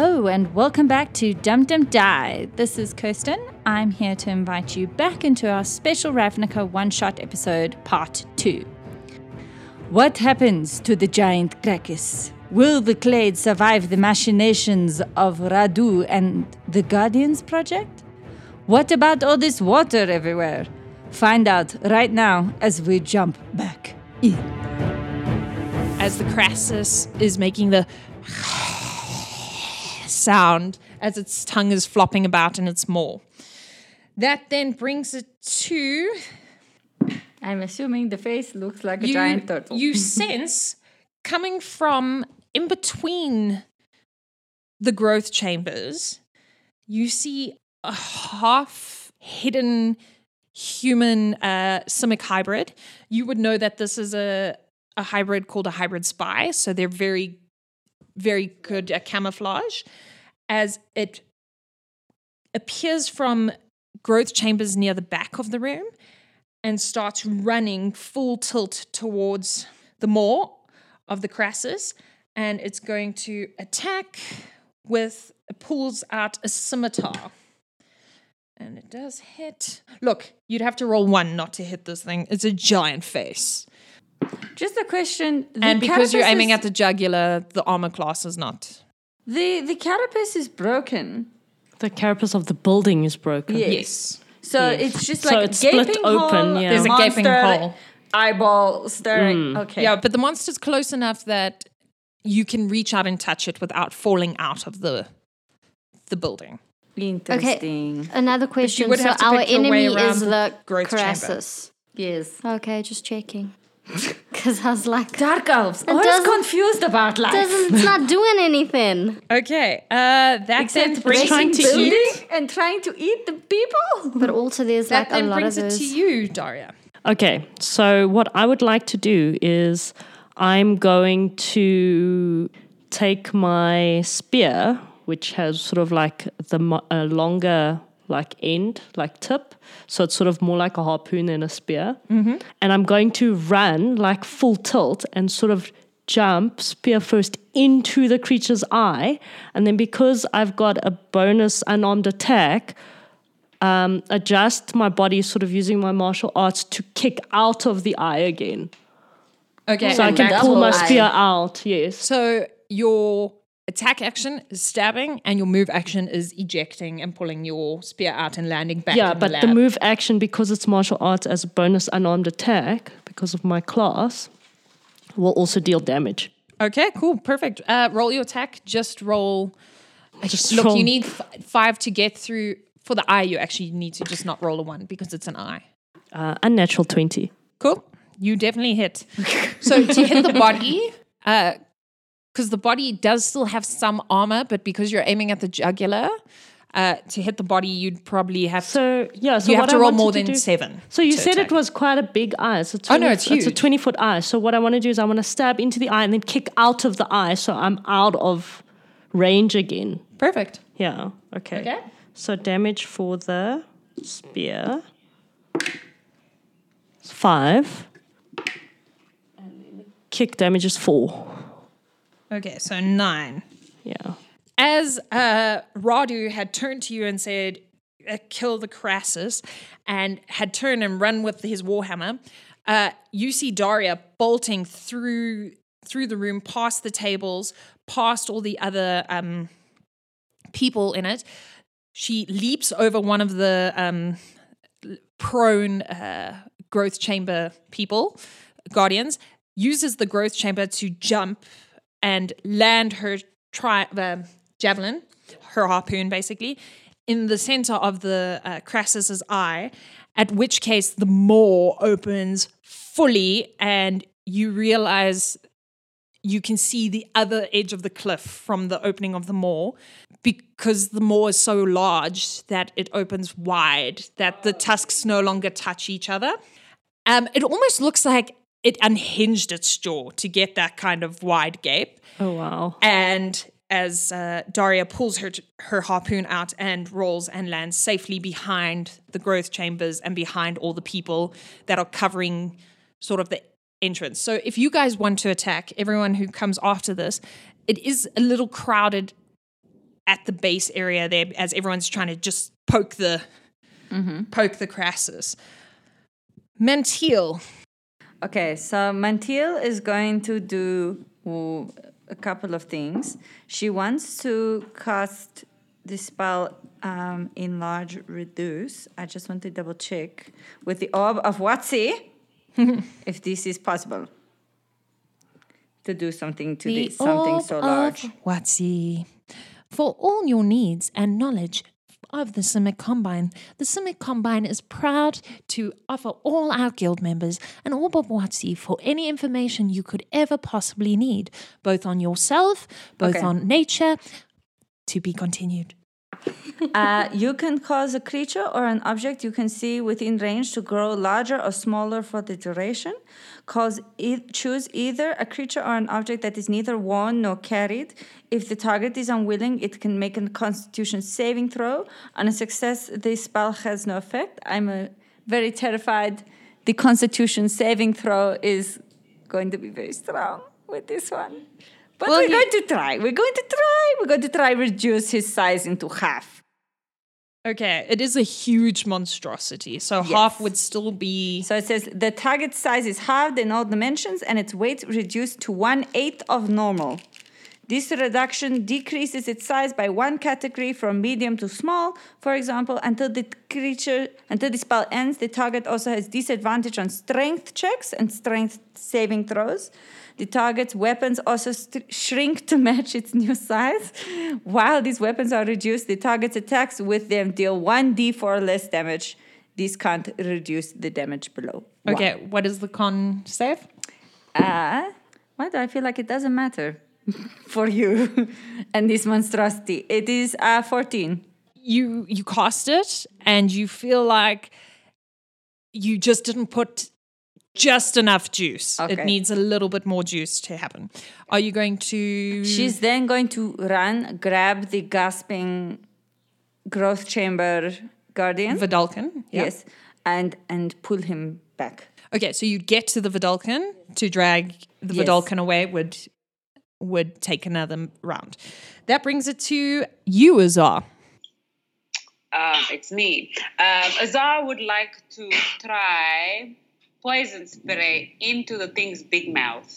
Hello and welcome back to Dum Dum Die. This is Kirsten. I'm here to invite you back into our special Ravnica one-shot episode, part 2. What happens to the giant Krasis? Will the clade survive the machinations of Radu and the Guardians Project? What about all this water everywhere? Find out right now as we jump back in. As the Krasis is making the sound as its tongue is flopping about in its maw. That then brings it to... I'm assuming the face looks like a giant turtle. You sense coming from in between the growth chambers, you see a half-hidden human Simic hybrid. You would know that this is a hybrid called a hybrid spy, so they're very... very good camouflage, as it appears from growth chambers near the back of the room and starts running full tilt towards the maw of the Krasis, and it's going to attack with, pulls out a scimitar. And it does hit. Look, you'd have to roll one not to hit this thing. It's a giant face. Just a question. And because you're aiming at the jugular, the armor class is not. The carapace is broken. The carapace of the building is broken. Yes. So it's just like it's gaping split hole, open. Yeah. There's a gaping hole. Eyeball staring. Okay. Yeah, but the monster's close enough that you can reach out and touch it without falling out of the building. Interesting. Okay. Another question. So our enemy is the Krasis. Yes. Okay, just checking. Because I was like... Dark elves. I was confused about life. It's not doing anything. Okay. That's it. Trying to eat. And trying to eat the people. But also there's that like a lot of those. That brings it to you, Daria. Okay. So what I would like to do is I'm going to take my spear, which has sort of like a longer... like end, like tip. So it's sort of more like a harpoon than a spear. Mm-hmm. And I'm going to run like full tilt and sort of jump spear first into the creature's eye. And then because I've got a bonus unarmed attack, adjust my body sort of using my martial arts to kick out of the eye again. Okay. So I can pull my spear out, yes. So your... attack action is stabbing, and your move action is ejecting and pulling your spear out and landing back in the lab. Yeah, but the move action, because it's martial arts as a bonus unarmed attack, because of my class, will also deal damage. Okay, cool, perfect. Roll your attack. Just roll. Look, you need five to get through. For the eye, you actually need to just not roll a one because it's an eye. Unnatural 20. Cool. You definitely hit. So to hit the body... because the body does still have some armor, but because you're aiming at the jugular, to hit the body, you'd probably have you have to roll more than 7. So you said it was quite a big eye. So it's huge. It's a 20-foot eye. So what I want to do is I want to stab into the eye and then kick out of the eye, so I'm out of range again. Perfect. Yeah. Okay. So damage for the spear. 5. And then the kick damage is 4. Okay, so 9. Yeah. As Radu had turned to you and said, kill the Krasis, and had turned and run with his warhammer, you see Daria bolting through the room, past the tables, past all the other people in it. She leaps over one of the prone growth chamber people, guardians, uses the growth chamber to jump and land her javelin, her harpoon basically, in the center of the Krasis' eye, at which case the maw opens fully and you realize you can see the other edge of the cliff from the opening of the maw, because the maw is so large that it opens wide, that the tusks no longer touch each other. It almost looks like it unhinged its jaw to get that kind of wide gape. Oh, wow. And as Daria pulls her harpoon out and rolls and lands safely behind the growth chambers and behind all the people that are covering sort of the entrance. So if you guys want to attack everyone who comes after this, it is a little crowded at the base area there as everyone's trying to just poke the Krasis. Mantil. Okay, so Mantil is going to do a couple of things. She wants to cast the spell Enlarge Reduce. I just want to double check with the orb of Watsi if this is possible to do something to this, something so large. Watsi. For all your needs and knowledge of the Simic Combine. The Simic Combine is proud to offer all our guild members an orb of Watsi for any information you could ever possibly need, both on yourself, on nature, to be continued. You can cause a creature or an object you can see within range to grow larger or smaller for the duration. Choose either a creature or an object that is neither worn nor carried. If the target is unwilling, it can make a Constitution saving throw. On a success, this spell has no effect. I'm very terrified. The Constitution saving throw is going to be very strong with this one. But We're going to try reduce his size into half. Okay, it is a huge monstrosity, so yes. Half would still be... So it says the target size is halved in all dimensions and its weight reduced to 1/8 of normal. This reduction decreases its size by one category from medium to small, for example, until the spell ends. The target also has disadvantage on strength checks and strength saving throws. The target's weapons also shrink to match its new size. While these weapons are reduced, the target's attacks with them deal 1d4 less damage. These can't reduce the damage below. Okay, what is the con save? Why do I feel like it doesn't matter for you and this monstrosity? It is 14. You cast it and you feel like you just didn't put... just enough juice. Okay. It needs a little bit more juice to happen. Are you going to... She's then going to run, grab the gasping growth chamber guardian. Vedalken. Yeah. Yes. And pull him back. Okay, so you get to the Vedalken to drag the Vedalken away would take another round. That brings it to you, Azar. It's me. Azar would like to try... poison spray into the thing's big mouth.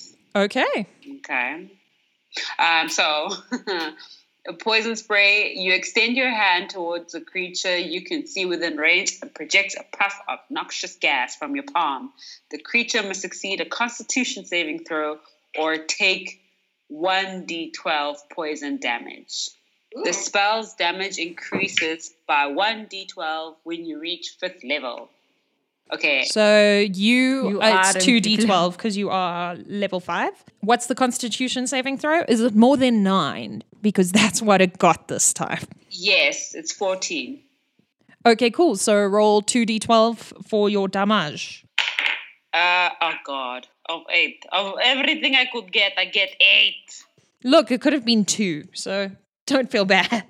Okay. So, a poison spray, you extend your hand towards a creature you can see within range and projects a puff of noxious gas from your palm. The creature must succeed a Constitution saving throw or take 1d12 poison damage. Ooh. The spell's damage increases by 1d12 when you reach 5th level. Okay. So you it's 2d12 because you are level 5. What's the Constitution saving throw? Is it more than 9? Because that's what it got this time. Yes, it's 14. Okay, cool. So roll 2d12 for your damage. Oh God, of 8. Of everything I could get, I get 8. Look, it could have been 2, so don't feel bad.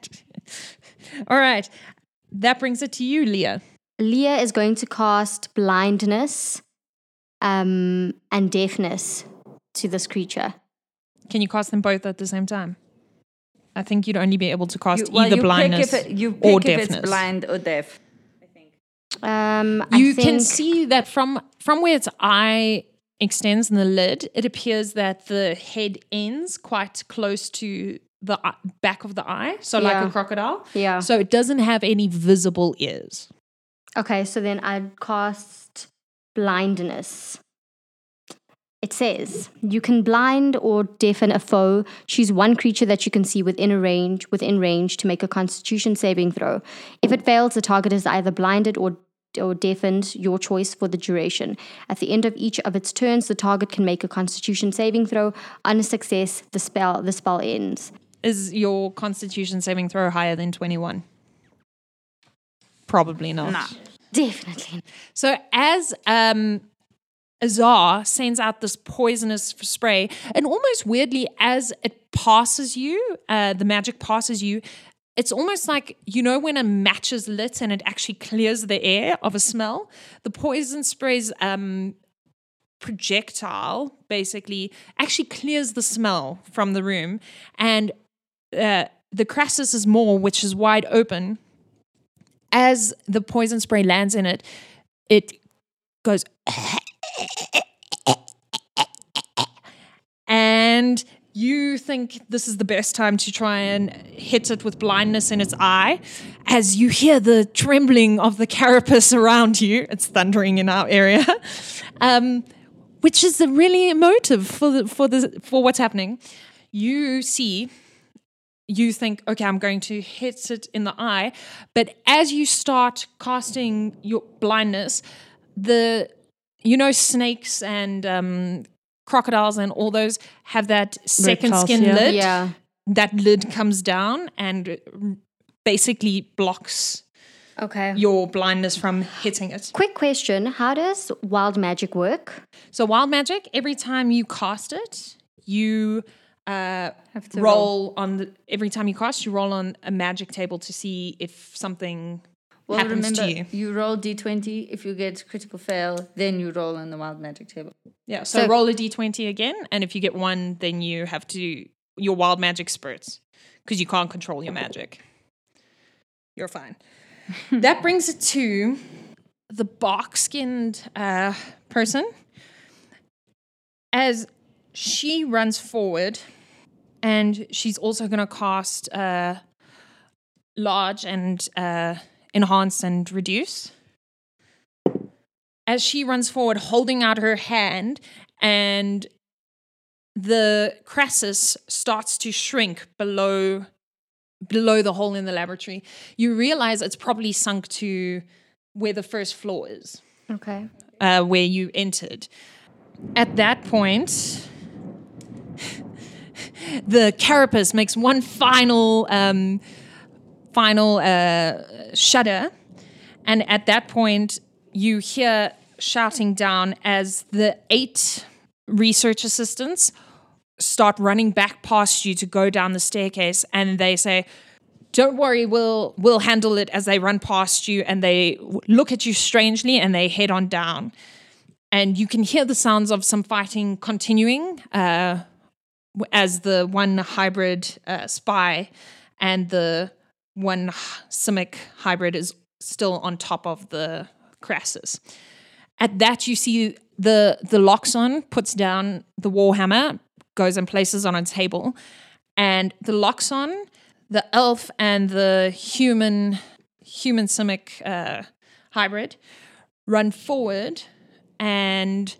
All right. That brings it to you, Leah. Leah is going to cast blindness and deafness to this creature. Can you cast them both at the same time? I think you'd only be able to cast either blindness or deafness. If it's blind or deaf, I think. I think can see that from where its eye extends in the lid, it appears that the head ends quite close to the back of the eye, so like a crocodile. Yeah. So it doesn't have any visible ears. Okay, so then I'd cast blindness. It says, you can blind or deafen a foe. Choose one creature that you can see within range to make a Constitution saving throw. If it fails, the target is either blinded or deafened, your choice, for the duration. At the end of each of its turns, the target can make a Constitution saving throw. On a success, the spell ends. Is your Constitution saving throw higher than 21? Probably not. No. Definitely. So as Azar sends out this poisonous spray, and almost weirdly as it passes you, the magic passes you, it's almost like, when a match is lit and it actually clears the air of a smell, the poison spray's projectile basically actually clears the smell from the room, and the Krasis' Maw, which is wide open, as the poison spray lands in it, it goes and you think this is the best time to try and hit it with blindness in its eye as you hear the trembling of the carapace around you. It's thundering in our area, which is really emotive for what's happening. You think, okay, I'm going to hit it in the eye, but as you start casting your blindness, snakes and crocodiles and all those have that second reptiles, skin lid. Yeah. That lid comes down and basically blocks your blindness from hitting it. Quick question. How does wild magic work? So wild magic, every time you cast it, you roll on the, every time you cast, you roll on a magic table to see if something happens to you. You roll D20. If you get critical fail, then you roll on the wild magic table. Yeah, so roll a D20 again, and if you get one, then you have to your wild magic spurts because you can't control your magic. You're fine. That brings it to the bark-skinned person. As she runs forward, and she's also going to cast large and enhance and reduce. As she runs forward, holding out her hand, and the Krasis starts to shrink below the hole in the laboratory. You realize it's probably sunk to where the first floor is. Okay. Where you entered. At that point, the carapace makes one final shudder, and at that point, you hear shouting down as the 8 research assistants start running back past you to go down the staircase, and they say, "Don't worry, we'll handle it," as they run past you, and they look at you strangely, and they head on down. And you can hear the sounds of some fighting continuing as the one hybrid spy and the one Simic hybrid is still on top of the Krasis. At that, you see the Loxodon puts down the warhammer, goes and places on a table, and the Loxodon, the elf, and the human Simic hybrid run forward and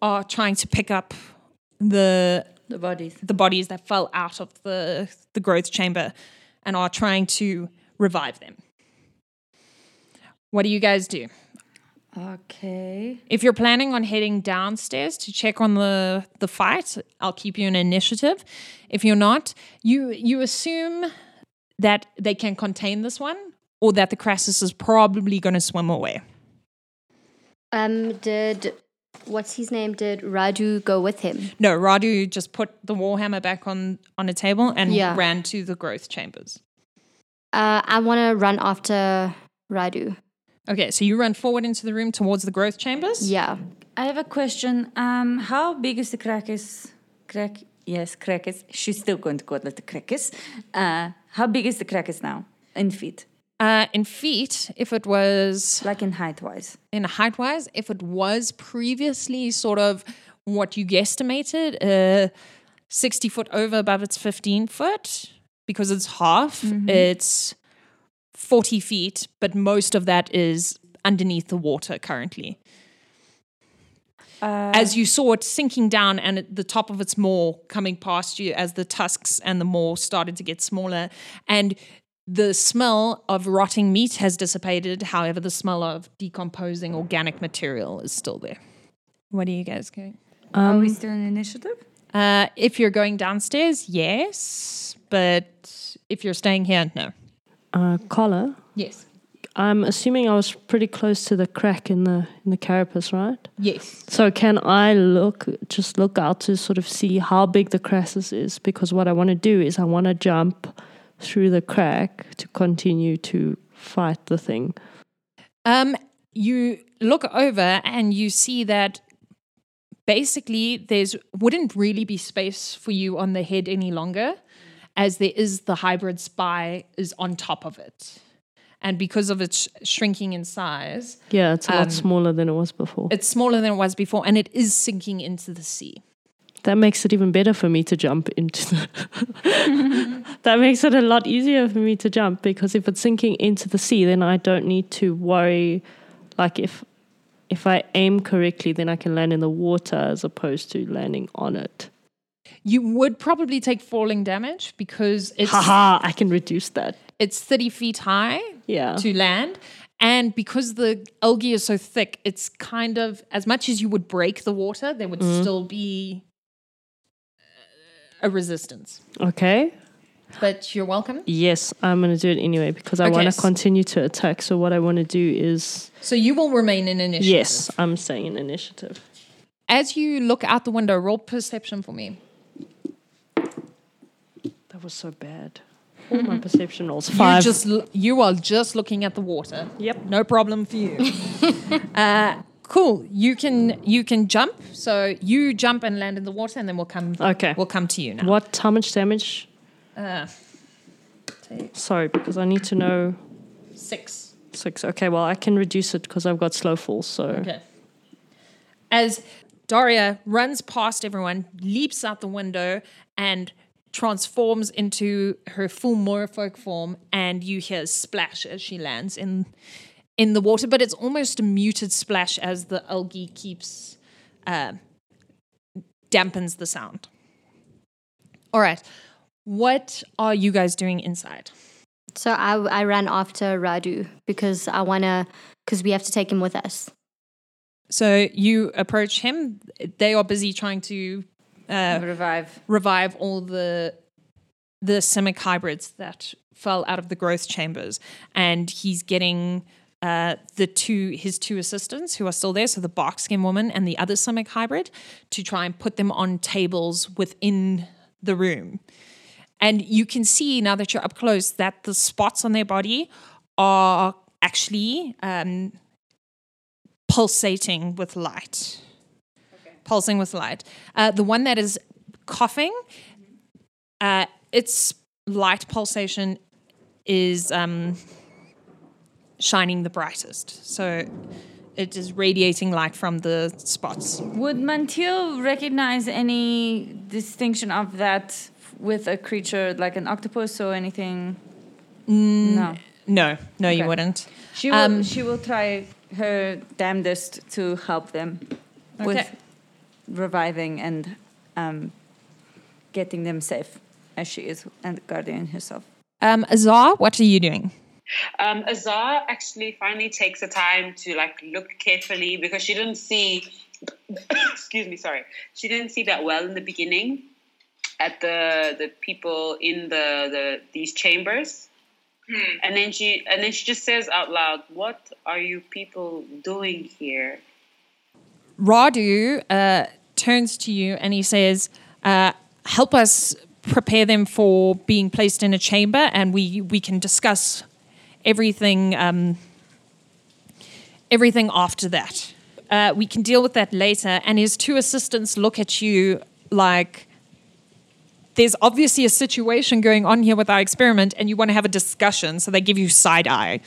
are trying to pick up the bodies that fell out of the growth chamber and are trying to revive them. What do you guys do? Okay. If you're planning on heading downstairs to check on the fight, I'll keep you in initiative. If you're not, you assume that they can contain this one or that the Krasis is probably going to swim away. Did Radu go with him? No, Radu just put the warhammer back on a table and ran to the growth chambers. I want to run after Radu. Okay, so you run forward into the room towards the growth chambers? Yeah. I have a question. How big is the Krasis? Yes, Krasis. She's still going to call it the Krasis. How big is the Krasis now in feet? In feet, if it was... Like in height-wise. In height-wise, if it was previously sort of what you guesstimated, 60 foot over above its 15 foot, because it's half, it's 40 feet, but most of that is underneath the water currently. As you saw it sinking down and the top of its maw coming past you as the tusks and the maw started to get smaller, and... The smell of rotting meat has dissipated. However, the smell of decomposing organic material is still there. What are you guys going? Are we still in initiative? If you're going downstairs, yes. But if you're staying here, no. Collar? Yes. I'm assuming I was pretty close to the crack in the carapace, right? Yes. So can I look out to sort of see how big the Krasis is? Because what I want to do is I want to jump through the crack to continue to fight the thing. You look over and you see that basically there wouldn't really be space for you on the head any longer, as there is the hybrid spy is on top of it. And because of its shrinking in size. Yeah, it's a lot smaller than it was before. It's smaller than it was before, and it is sinking into the sea. That makes it even better for me to jump into the... That makes it a lot easier for me to jump, because if it's sinking into the sea, then I don't need to worry. Like if I aim correctly, then I can land in the water as opposed to landing on it. You would probably take falling damage because it's... Haha, I can reduce that. It's 30 feet high to land. And because the algae is so thick, it's kind of, as much as you would break the water, there would still be a resistance. Okay. But you're welcome. Yes, I'm going to do it anyway because I want to continue to attack. So what I want to do is... So you will remain in initiative. Yes, I'm staying in initiative. As you look out the window, roll perception for me. That was so bad. All my perception rolls. 5. You are just looking at the water. Yep. No problem for you. Cool. You can jump. So you jump and land in the water, and then we'll come. Okay. We'll come to you now. What? How much damage? Sorry, because I need to know. 6. 6. Okay. Well, I can reduce it because I've got slow fall. So. Okay. As Daria runs past everyone, leaps out the window, and transforms into her full Morfolk form, and you hear a splash as she lands in the water, but it's almost a muted splash as the algae keeps dampens the sound. All right, what are you guys doing inside? So I ran after Radu because we have to take him with us. So you approach him. They are busy trying to revive all the Simic hybrids that fell out of the growth chambers, and he's getting his two assistants who are still there, so the bark skin woman and the other Simic hybrid, to try and put them on tables within the room. And you can see now that you're up close that the spots on their body are actually pulsating with light. Pulsing with light. The one that is coughing, its light pulsation is shining the brightest. So it is radiating light from the spots. Would Mantil recognize any distinction of that with a creature like an octopus or anything? No, okay. You wouldn't. She will try her damnedest to help them. Okay. With reviving and getting them safe, as she is and guarding herself. Azar, what are you doing? Azar actually finally takes the time to look carefully, because she didn't see. She didn't see that well in the beginning at the people in these chambers, and then she just says out loud, "What are you people doing here?" Radu turns to you and he says, help us prepare them for being placed in a chamber, and we can discuss everything after that. We can deal with that later. And his two assistants look at you like, there's obviously a situation going on here with our experiment and you want to have a discussion, so they give you side eye.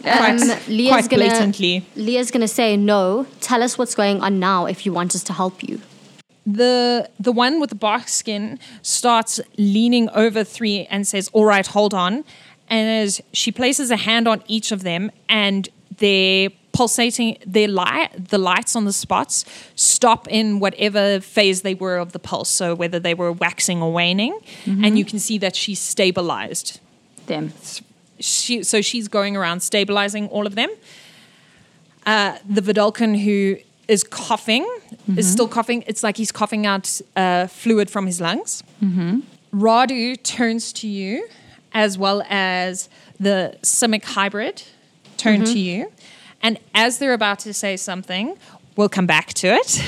Quite blatantly. Leah's going to say, no, tell us what's going on now if you want us to help you. The one with the bark skin starts leaning over 3 and says, all right, hold on. And as she places a hand on each of them, and they're pulsating, the lights on the spots stop in whatever phase they were of the pulse, so whether they were waxing or waning, and you can see that she's stabilized them. So she's going around stabilizing all of them. The Vedalken who is coughing, is still coughing. It's like he's coughing out fluid from his lungs. Radu turns to you, as well as the Simic hybrid turn to you. And as they're about to say something, we'll come back to it.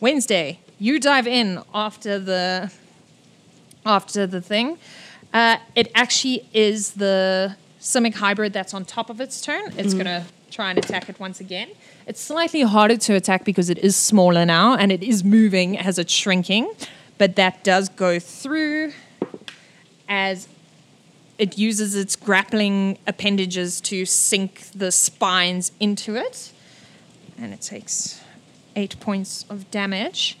Wednesday, you dive in after the thing. It actually is the Simic hybrid that's on top of its turn. It's going to try and attack it once again. It's slightly harder to attack because it is smaller now and it is moving as it's shrinking. But that does go through as it uses its grappling appendages to sink the spines into it. And it takes 8 points of damage.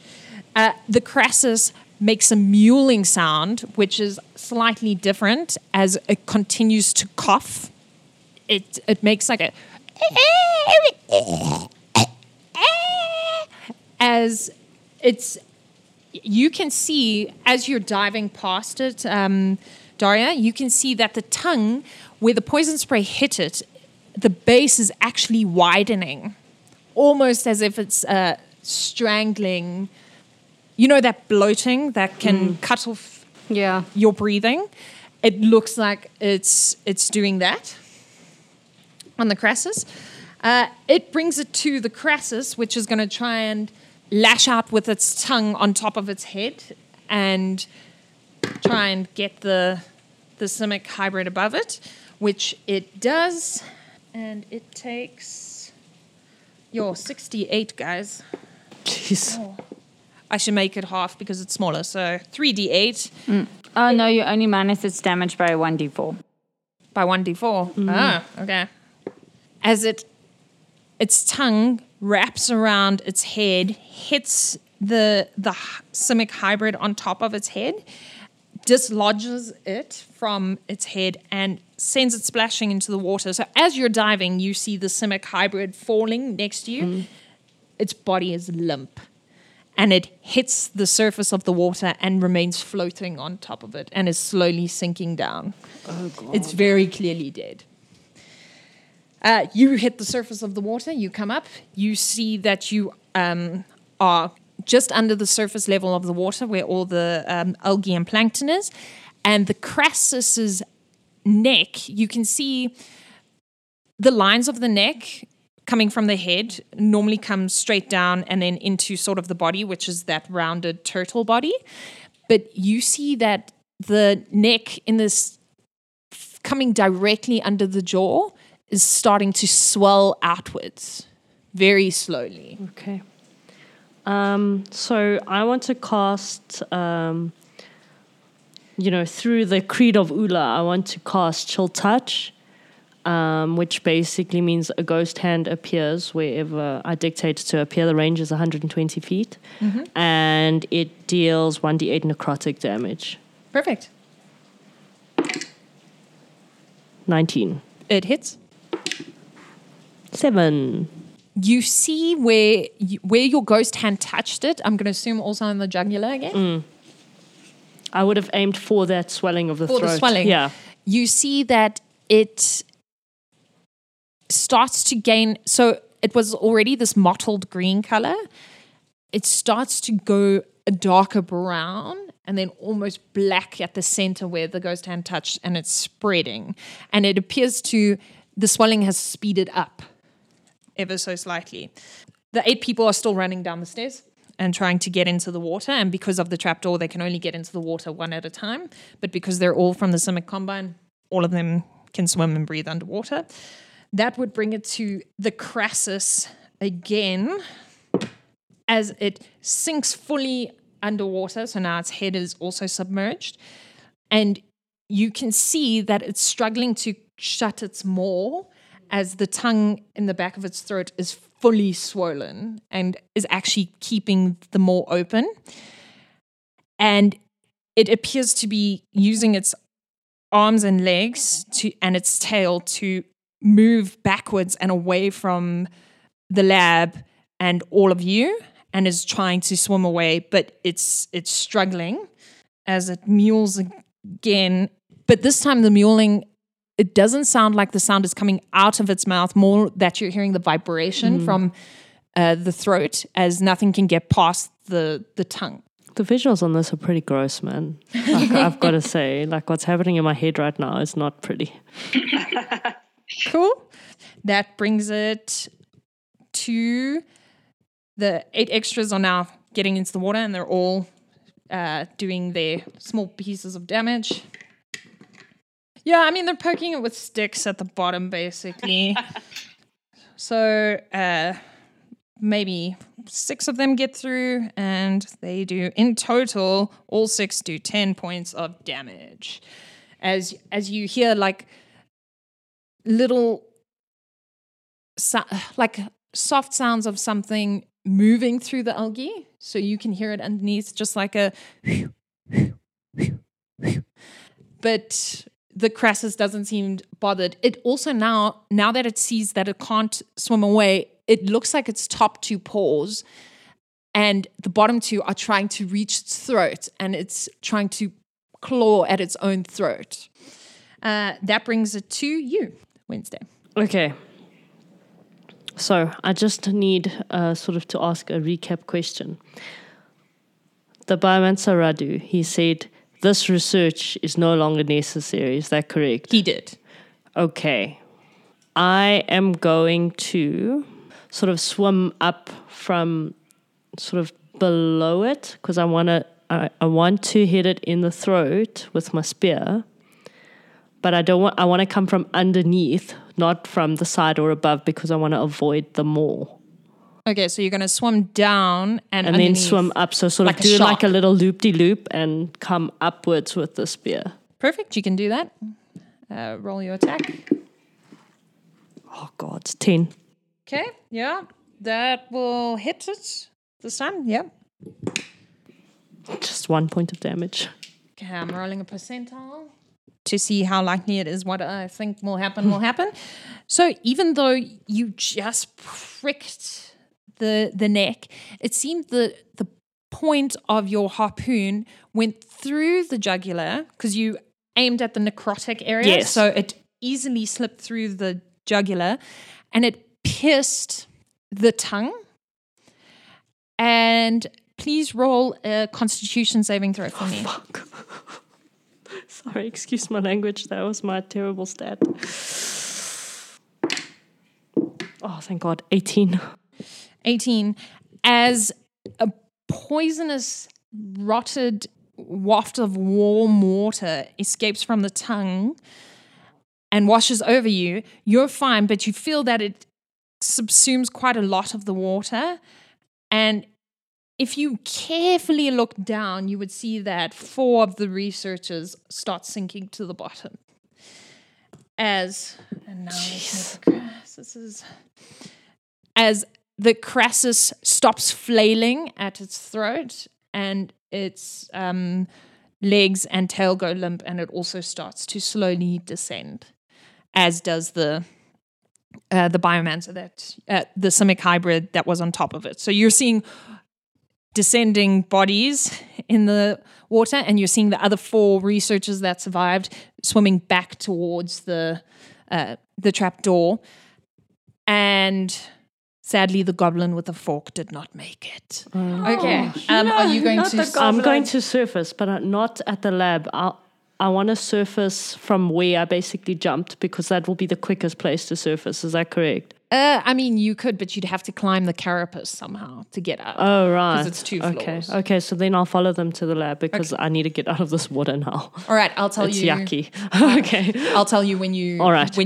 The Krasis makes a mewling sound, which is slightly different as it continues to cough. It makes like a... as it's... You can see, as you're diving past it, Daria, you can see that the tongue, where the poison spray hit it, the base is actually widening, almost as if it's strangling. You know that bloating that can cut off your breathing? It looks like it's doing that on the Krasis. It brings it to the Krasis, which is going to try and lash out with its tongue on top of its head and try and get the Simic hybrid above it, which it does. And it takes your 68, guys. Jeez. Oh. I should make it half because it's smaller, so 3d8. Oh, no, you only minus its damage by 1d4. By 1d4? Oh, okay. As its tongue wraps around its head, hits the Simic hybrid on top of its head, dislodges it from its head and sends it splashing into the water. So as you're diving, you see the Simic hybrid falling next to you. Its body is limp. And it hits the surface of the water and remains floating on top of it and is slowly sinking down. Oh, God. It's very clearly dead. You hit the surface of the water, you come up, you see that you are just under the surface level of the water where all the algae and plankton is. And the Krasis' neck, you can see the lines of the neck coming from the head normally comes straight down and then into sort of the body, which is that rounded turtle body. But you see that the neck in this coming directly under the jaw is starting to swell outwards very slowly. Okay. So I want to cast, through the Creed of Ula, I want to cast Chill Touch. Which basically means a ghost hand appears wherever I dictate to appear. The range is 120 feet. And it deals 1d8 necrotic damage. Perfect. 19. It hits. 7. You see where your ghost hand touched it. I'm going to assume also in the jugular again. I would have aimed for that swelling of the throat. For the swelling. Yeah. You see that it starts to gain, so it was already this mottled green color. It starts to go a darker brown and then almost black at the center where the ghost hand touched, and it's spreading. And it appears the swelling has speeded up ever so slightly. The 8 people are still running down the stairs and trying to get into the water, and because of the trapdoor, they can only get into the water one at a time. But because they're all from the Simic Combine, all of them can swim and breathe underwater. That would bring it to the Krasis again as it sinks fully underwater. So now its head is also submerged. And you can see that it's struggling to shut its maw as the tongue in the back of its throat is fully swollen and is actually keeping the maw open. And it appears to be using its arms and legs and its tail to move backwards and away from the lab and all of you, and is trying to swim away, but it's struggling as it mewls again. But this time the mewling, it doesn't sound like the sound is coming out of its mouth, more that you're hearing the vibration from the throat, as nothing can get past the tongue. The visuals on this are pretty gross, man. Like, I've got to say, like, what's happening in my head right now is not pretty. Cool. That brings it to the 8 extras are now getting into the water, and they're all doing their small pieces of damage. Yeah, I mean, they're poking it with sticks at the bottom, basically. So maybe 6 of them get through, and they do, in total, all 6 do 10 points of damage. As you hear, like, little, like, soft sounds of something moving through the algae, so you can hear it underneath, just like a but the Krasis doesn't seem bothered. It also now that it sees that it can't swim away, it looks like its top 2 paws and the bottom 2 are trying to reach its throat, and it's trying to claw at its own throat. That brings it to you, Wednesday. Okay. So I just need sort of to ask a recap question. The Biomancer Radu, he said, this research is no longer necessary. Is that correct? He did. Okay. I am going to sort of swim up from sort of below it, because I want to hit it in the throat with my spear. But I want to come from underneath, not from the side or above, because I want to avoid the maw. Okay, so you're going to swim down and underneath. And then swim up, so sort of do like a little loop-de-loop and come upwards with the spear. Perfect, you can do that. Roll your attack. Oh, God, it's 10. Okay, yeah, that will hit it this time, yeah. Just 1 point of damage. Okay, I'm rolling a percentile to see how likely it is. What I think will happen. So even though you just pricked the neck, it seemed the point of your harpoon went through the jugular, because you aimed at the necrotic area. Yes. So it easily slipped through the jugular, and it pierced the tongue. And please roll a Constitution saving throw for me. Fuck. Sorry, excuse my language. That was my terrible stat. Oh, thank God. 18. As a poisonous, rotted waft of warm water escapes from the tongue and washes over you, you're fine, but you feel that it subsumes quite a lot of the water. And if you carefully look down, you would see that 4 of the researchers start sinking to the bottom. As the Krasis stops flailing at its throat, and its legs and tail go limp, and it also starts to slowly descend, as does the Biomancer, the Simic hybrid that was on top of it. So you're seeing descending bodies in the water, and you're seeing the other 4 researchers that survived swimming back towards the trapdoor. And sadly, the goblin with the fork did not make it. Okay, no, are you going to? I'm going to surface, but not at the lab. I want to surface from where I basically jumped, because that will be the quickest place to surface. Is that correct? I mean, you could, but you'd have to climb the carapace somehow to get up. Oh, right. Because it's 2 floors. Okay, so then I'll follow them to the lab, because I need to get out of this water now. All right, I'll tell you. It's yucky. Okay. I'll tell you when you arrive. So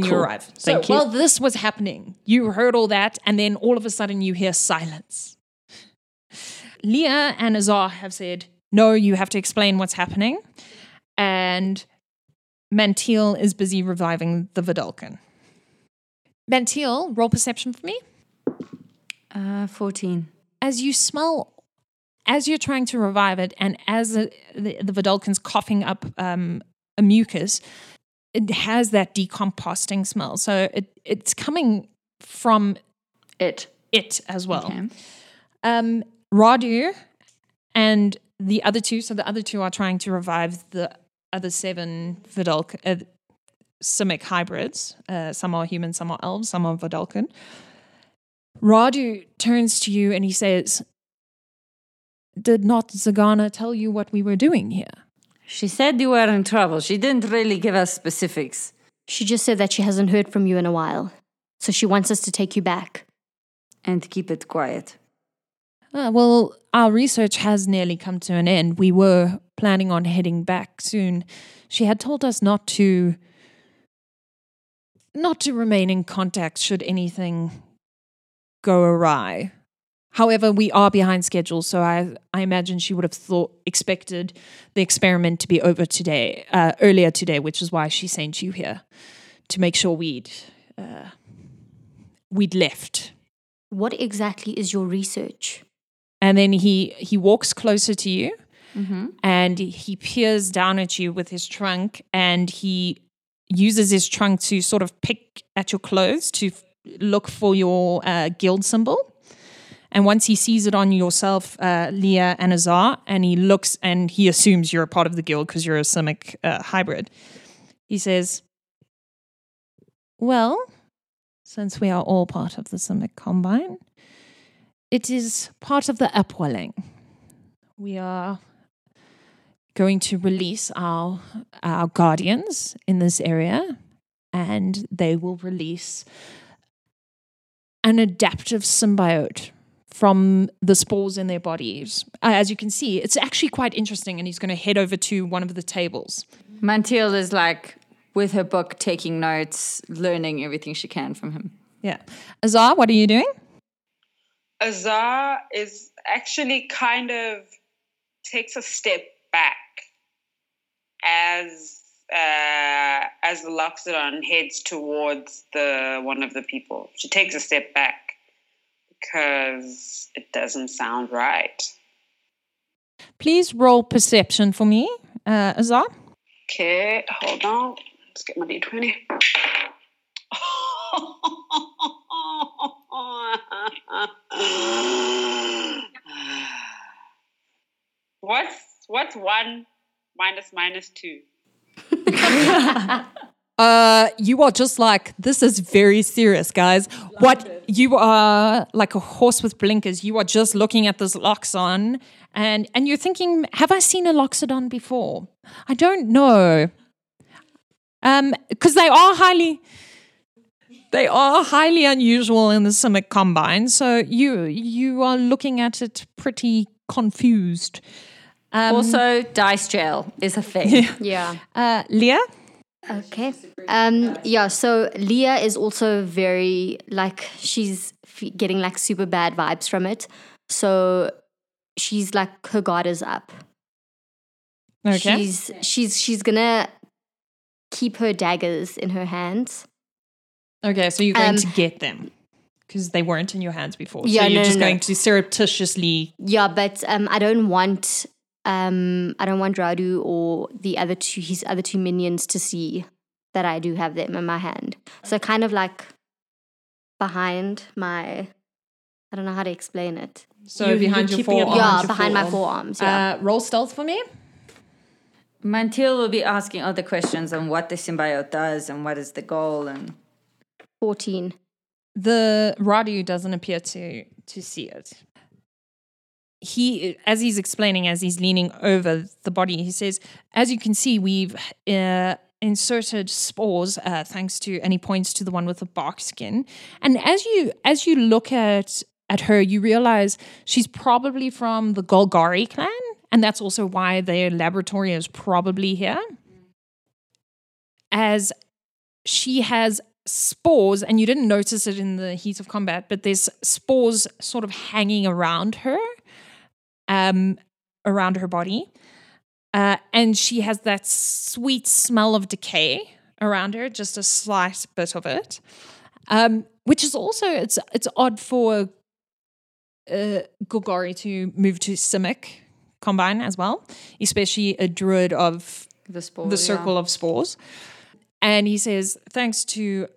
thank you. While this was happening, you heard all that, and then all of a sudden you hear silence. Leah and Azar have said, no, you have to explain what's happening. And Mantil is busy reviving the Vedalken. Mantil, roll perception for me. 14. As you smell, as you're trying to revive it, and as the Vedalken's coughing up a mucus, it has that decomposing smell. So it's coming from it as well. Okay. Radu and the other 2, so the other 2 are trying to revive the other 7 Vedalken, Simic hybrids. Some are human, some are elves, some are Vedalken. Radu turns to you and he says, did not Zagana tell you what we were doing here? She said you were in trouble. She didn't really give us specifics. She just said that she hasn't heard from you in a while. So she wants us to take you back. And keep it quiet. Well, our research has nearly come to an end. We were planning on heading back soon. She had told us not to remain in contact should anything go awry. However, we are behind schedule, so I imagine she would have expected the experiment to be over today, earlier today, which is why she sent you here to make sure we'd left. What exactly is your research? And then he walks closer to you, mm-hmm. and he peers down at you with his trunk, and he uses his trunk to sort of pick at your clothes to look for your guild symbol. And once he sees it on yourself, Leah and Azar, and he looks and he assumes you're a part of the guild because you're a Simic hybrid, he says, well, since we are all part of the Simic Combine, it is part of the upwelling. We are going to release our guardians in this area, and they will release an adaptive symbiote from the spores in their bodies. As you can see, it's actually quite interesting, and he's going to head over to one of the tables. Mantil is like, with her book, taking notes, learning everything she can from him. Yeah. Azar, what are you doing? Azar is actually kind of takes a step back as the Loxodon heads towards one of the people. She takes a step back because it doesn't sound right. Please roll perception for me, Azar. Okay, hold on. Let's get my D20. What's 1 minus 2? You are just like, this is very serious, guys. What you are like a horse with blinkers. You are just looking at this Loxodon and you're thinking, have I seen a Loxodon before? I don't know. Because they are highly unusual in the Simic Combine, so you are looking at it pretty confused. Also, dice jail is a thing. Yeah. Leah? Okay. So Leah is also very, like, she's getting, like, super bad vibes from it. So she's, like, her guard is up. Okay. She's going to keep her daggers in her hands. Okay, so you're going to get them because they weren't in your hands before. Yeah, so you're going to surreptitiously. Yeah, but I don't want Radu or his other two minions to see that I do have them in my hand. So kind of like behind my, I don't know how to explain it. So behind your forearms. Yeah, behind my forearms. Yeah. Roll stealth for me. Mantil will be asking other questions on what the symbiote does and what is the goal. And 14. The Radu doesn't appear to see it. He, as he's explaining, as he's leaning over the body, he says, as you can see, we've inserted spores, thanks to, and he points to the one with the bark skin. And as you look at her, you realize she's probably from the Golgari clan, and that's also why their laboratory is probably here. As she has spores, and you didn't notice it in the heat of combat, but there's spores sort of hanging around her. Around her body. And she has that sweet smell of decay around her, just a slight bit of it, which is also, it's odd for Golgari to move to Simic Combine as well, especially a druid of the circle of spores. And he says, thanks to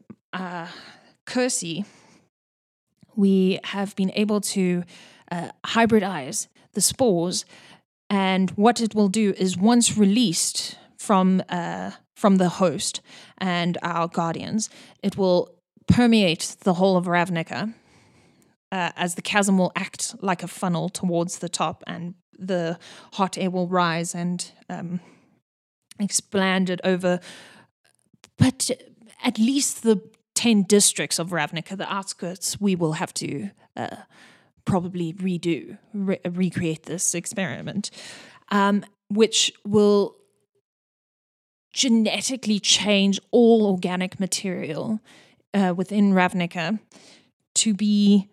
Kersi, we have been able to hybridize the spores, and what it will do is once released from the host and our guardians, it will permeate the whole of Ravnica, as the chasm will act like a funnel towards the top, and the hot air will rise and expand it over, but at least the 10 districts of Ravnica, the outskirts, we will have to probably recreate this experiment, which will genetically change all organic material within Ravnica to be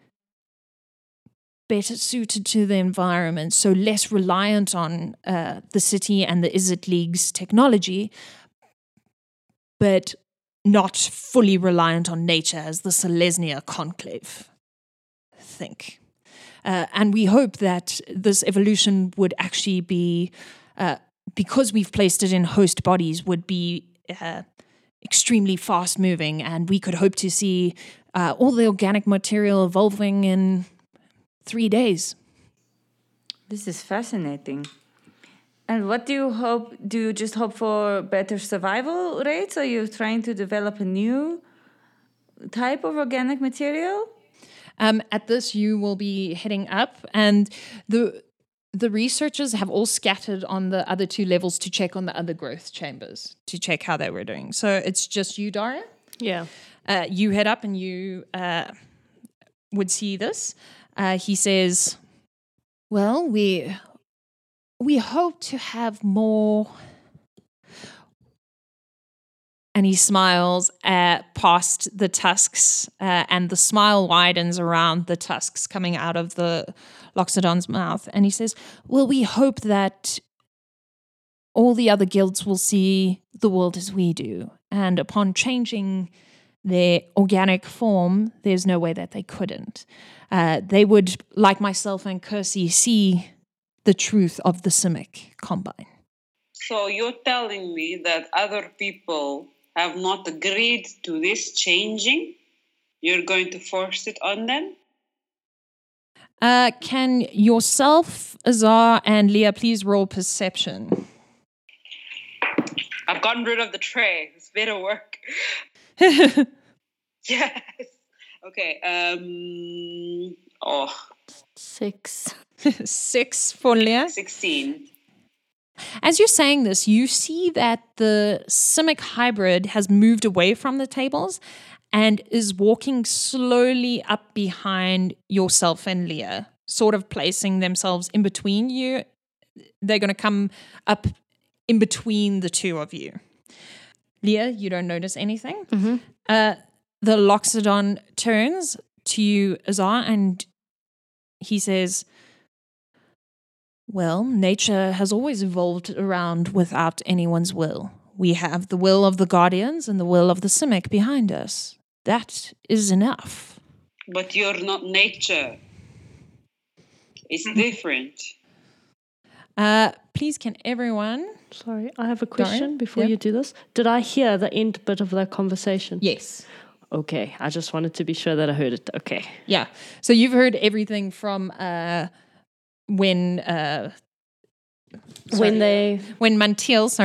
better suited to the environment, so less reliant on the city and the Izzet League's technology, but not fully reliant on nature as the Selesnya conclave think. And we hope that this evolution would actually be, because we've placed it in host bodies, would be extremely fast moving, and we could hope to see all the organic material evolving in 3 days. This is fascinating. And what do you hope? Do you just hope for better survival rates? Are you trying to develop a new type of organic material? At this, you will be heading up, and the researchers have all scattered on the other two levels to check on the other growth chambers, to check how they were doing. So it's just you, Dara? Yeah. You head up and you would see this. He says, well, we hope to have more, and he smiles past the tusks, and the smile widens around the tusks coming out of the Loxodon's mouth, and he says, well, we hope that all the other guilds will see the world as we do, and upon changing their organic form, there's no way that they couldn't. They would, like myself and Kersi, see the truth of the Simic Combine. So you're telling me that other people have not agreed to this changing? You're going to force it on them? Can yourself, Azar, and Leah please roll perception? I've gotten rid of the tray. It's better work. Yes. Okay. Six. 6 for Leah. 16. As you're saying this, you see that the Simic hybrid has moved away from the tables and is walking slowly up behind yourself and Leah, sort of placing themselves in between you. They're going to come up in between the two of you. Leah, you don't notice anything. Mm-hmm. The Loxodon turns to you, Azar, and he says, well, nature has always evolved around without anyone's will. We have the will of the Guardians and the will of the Simic behind us. That is enough. But you're not nature. It's different. Please, can everyone... Sorry, I have a question before you do this. Did I hear the end bit of that conversation? Yes. Okay, I just wanted to be sure that I heard it. Okay. Yeah, so you've heard everything from... When learning everyone's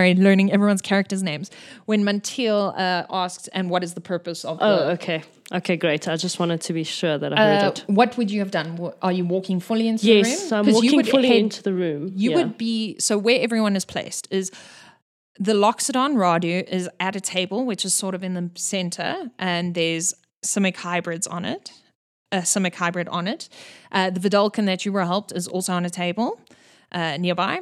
characters' names. When Mantil asked, and what is the purpose of the... Oh, okay. Okay, great. I just wanted to be sure that I heard it. What would you have done? Are you walking fully into the room? Yes, I'm walking fully into the room. You would be... So where everyone is placed is... The Loxodon Radu is at a table, which is sort of in the center, and there's Simic hybrids on it. A Simic hybrid on it. The Vedalken that you were helped is also on a table nearby.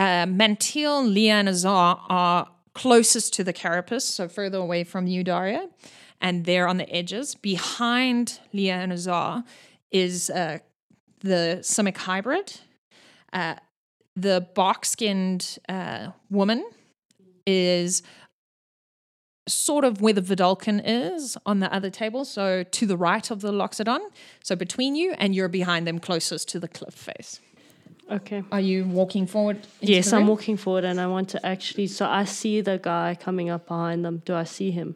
Mantil, Leah, and Azar are closest to the carapace, so further away from you, Daria, and they're on the edges. Behind Leah and Azar is the Simic hybrid. The bark-skinned woman is... sort of where the Vedalken is on the other table, so to the right of the Loxodon, so between you, and you're behind them closest to the cliff face. Okay. Are you walking forward? Yes, I'm walking forward, and I want to actually... So I see the guy coming up behind them. Do I see him?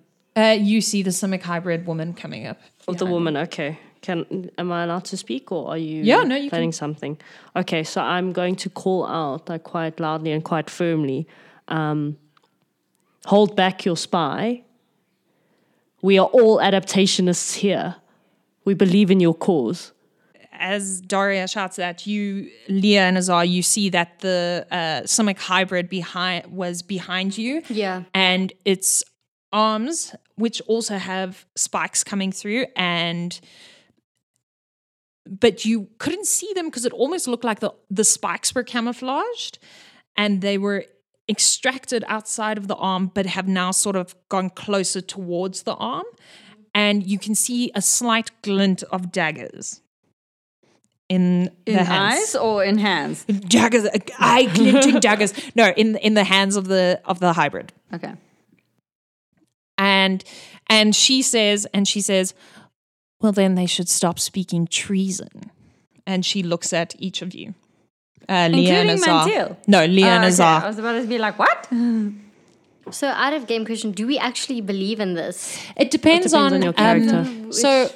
You see the Simic hybrid woman coming up. Oh, the woman, okay. Am I allowed to speak, or are you planning something? Okay, so I'm going to call out quite loudly and quite firmly... Hold back your spy. We are all adaptationists here. We believe in your cause. As Daria shouts that, you, Leah and Azar, you see that the Simic hybrid was behind you. Yeah. And its arms, which also have spikes coming through, but you couldn't see them because it almost looked like the spikes were camouflaged, and they were extracted outside of the arm, but have now sort of gone closer towards the arm, and you can see a slight glint of daggers. in the hands. Eyes or in hands? Daggers, eye glinting daggers. No, in the hands of the hybrid. Okay. And she says, well, then they should stop speaking treason. And she looks at each of you. Including Mantil. No, Leonazar. Okay. I was about to be like, what? So out of game question, do we actually believe in this? It depends on your character. So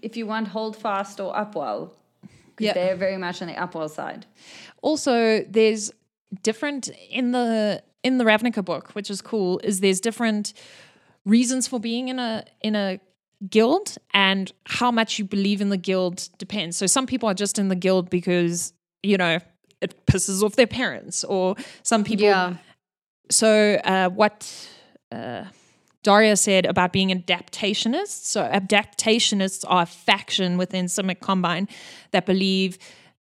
if you want hold fast or upwell, because they're very much on the upwell side. Also, there's different in the Ravnica book, which is cool, is there's different reasons for being in a guild, and how much you believe in the guild depends. So some people are just in the guild because, you know, it pisses off their parents, or some people. Yeah. So what Daria said about being adaptationists. So adaptationists are a faction within Simic Combine that believe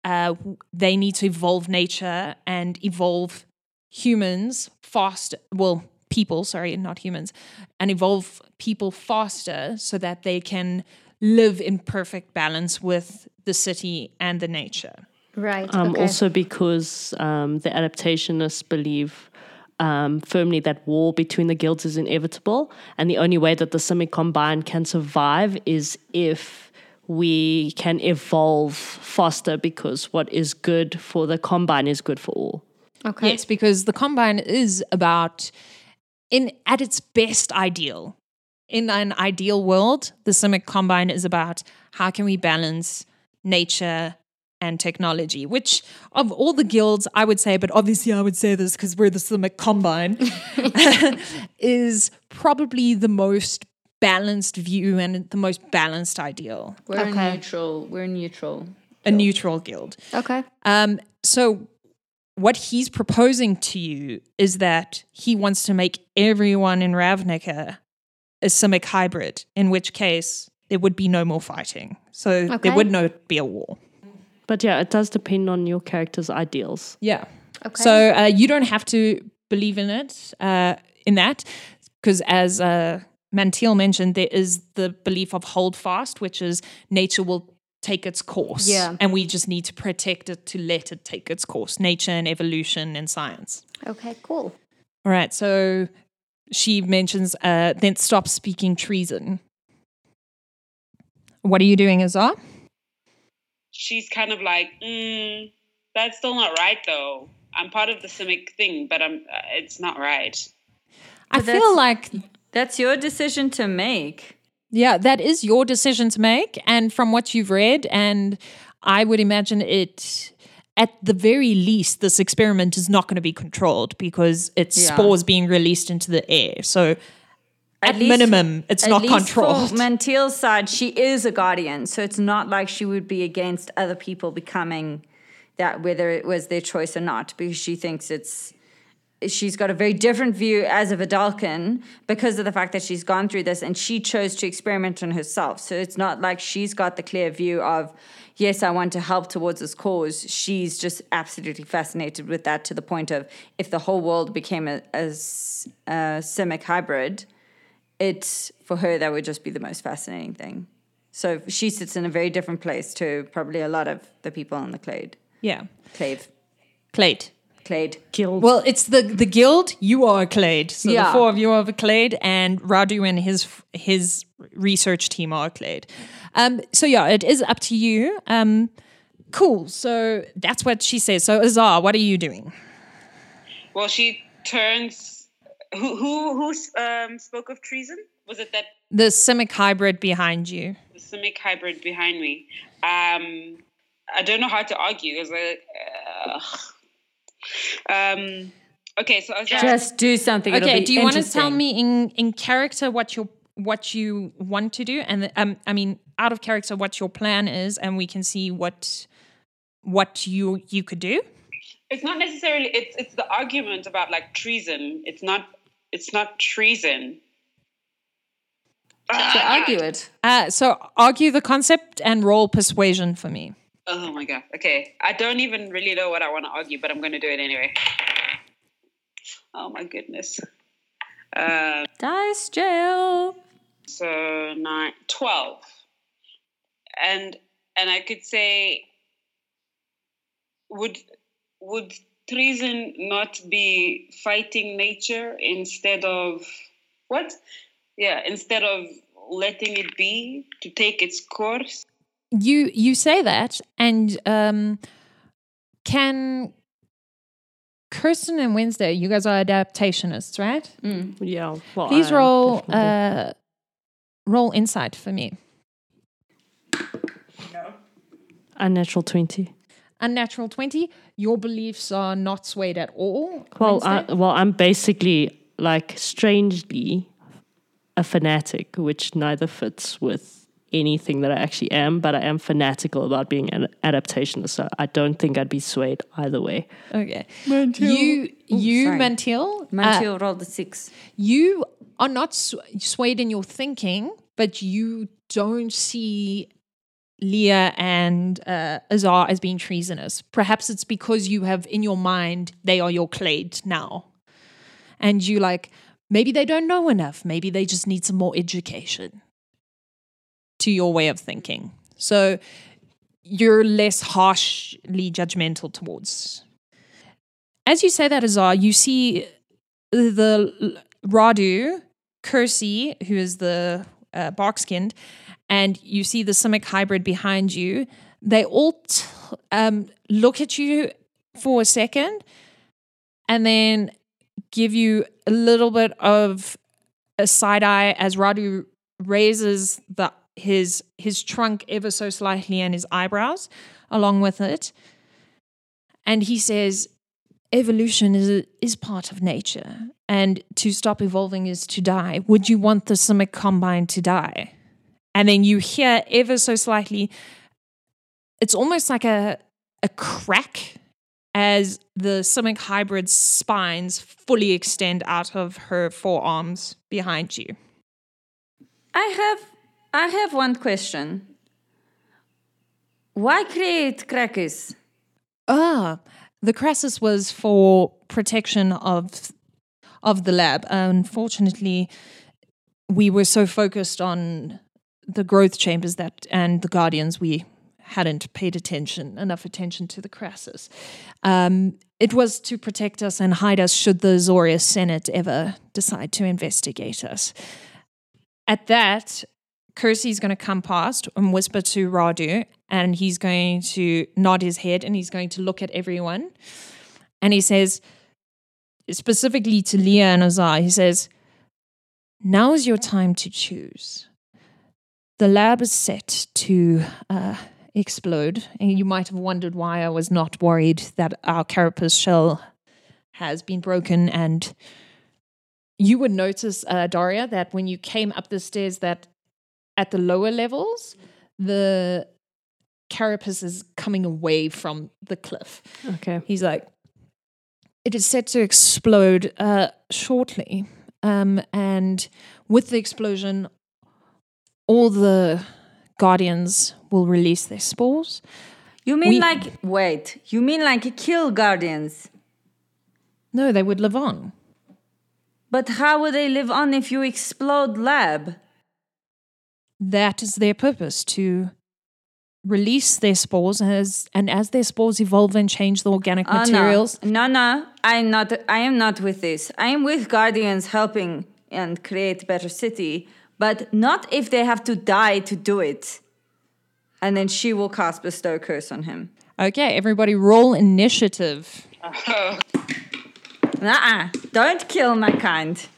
they need to evolve nature and evolve humans faster. Well, people, sorry, not humans, and evolve people faster so that they can live in perfect balance with the city and the nature. Right. Okay. Also because the adaptationists believe firmly that war between the guilds is inevitable, and the only way that the Simic Combine can survive is if we can evolve faster, because what is good for the Combine is good for all. Okay. Yes, because the Combine is about... At its best ideal, in an ideal world, the Simic Combine is about how can we balance nature and technology, which of all the guilds, I would say, but obviously I would say this because we're the Simic Combine, is probably the most balanced view and the most balanced ideal. We're a neutral guild. Okay. So... what he's proposing to you is that he wants to make everyone in Ravnica a Simic hybrid, in which case there would be no more fighting. So there would not be a war. But yeah, it does depend on your character's ideals. Yeah. Okay. So you don't have to believe in it, in that, because as Mantil mentioned, there is the belief of hold fast, which is nature will take its course, and we just need to protect it to let it take its course, nature and evolution and science. Okay, cool. All right, so she mentions, then stop speaking treason. What are you doing, Azar? She's kind of like, that's still not right though. I'm part of the Simic thing, but it's not right. But I feel like... that's your decision to make. Yeah, that is your decision to make, and from what you've read, and I would imagine it, at the very least, this experiment is not going to be controlled because it's spores being released into the air. So at minimum, it's not controlled. For Mantil's side, she is a guardian, so it's not like she would be against other people becoming that, whether it was their choice or not, because she thinks it's... she's got a very different view as a Vedalken because of the fact that she's gone through this and she chose to experiment on herself. So it's not like she's got the clear view of, yes, I want to help towards this cause. She's just absolutely fascinated with that to the point of, if the whole world became a Simic hybrid, it, for her, that would just be the most fascinating thing. So she sits in a very different place to probably a lot of the people on the Clade. Yeah. Clade. Clade. Guild. Well, it's the guild. You are a Clade. So the four of you are a Clade, and Radu and his research team are a Clade. So yeah, it is up to you. Cool. So that's what she says. So Azar, what are you doing? Well, she turns. Who spoke of treason? Was it that the Simic hybrid behind you? The Simic hybrid behind me. I don't know how to argue. It was like. Okay, so just do something. Okay, do you want to tell me in character what you want to do, and I mean out of character what your plan is, and we can see what you could do. It's not necessarily it's the argument about like treason. It's not treason. So argue it. So argue the concept and roll persuasion for me. Oh, my God. Okay. I don't even really know what I want to argue, but I'm going to do it anyway. Oh, my goodness. Dice jail. So, 12. And I could say would treason not be fighting nature instead of what? Yeah, instead of letting it be to take its course. You say that, and can Kirsten and Wednesday, you guys are adaptationists, right? Mm. Yeah. Well, please roll insight for me. No. Unnatural 20. Unnatural 20. Your beliefs are not swayed at all. Well, I'm basically like strangely a fanatic, which neither fits with anything that I actually am, but I am fanatical about being an adaptationist, so I don't think I'd be swayed either way. Okay. Mantil. Mantil rolled a 6. You are not swayed in your thinking, but you don't see Leah and Azar as being treasonous. Perhaps it's because you have in your mind they are your clade now. And you like, maybe they don't know enough. Maybe they just need some more education. To your way of thinking. So you're less harshly judgmental towards. As you say that, Azar, you see the Radu, Kersi, who is the bark-skinned, and you see the Simic hybrid behind you. They all look at you for a second and then give you a little bit of a side eye as Radu raises his trunk ever so slightly and his eyebrows along with it. And he says, evolution is part of nature, and to stop evolving is to die. Would you want the Simic Combine to die? And then you hear ever so slightly, it's almost like a crack as the Simic hybrid's spines fully extend out of her forearms behind you. I have one question. Why create Krasis? The Krasis was for protection of the lab. Unfortunately, we were so focused on the growth chambers that and the guardians, we hadn't paid enough attention to the Krasis. It was to protect us and hide us should the Azorius Senate ever decide to investigate us. At that, Kersi's going to come past and whisper to Radu, and he's going to nod his head and he's going to look at everyone. And he says, specifically to Leah and Azar, he says, now is your time to choose. The lab is set to explode. And you might have wondered why I was not worried that our carapace shell has been broken. And you would notice, Daria, that when you came up the stairs that at the lower levels, the carapace is coming away from the cliff. Okay. He's like, it is set to explode shortly. And with the explosion, all the guardians will release their spores. You mean you mean like kill guardians? No, they would live on. But how would they live on if you explode lab? That is their purpose, to release their spores as their spores evolve and change the organic materials. No, I am not with this. I am with guardians helping and create better city, but not if they have to die to do it. And then she will cast Bestow Curse on him. Okay, everybody roll initiative. Oh. Don't kill my kind.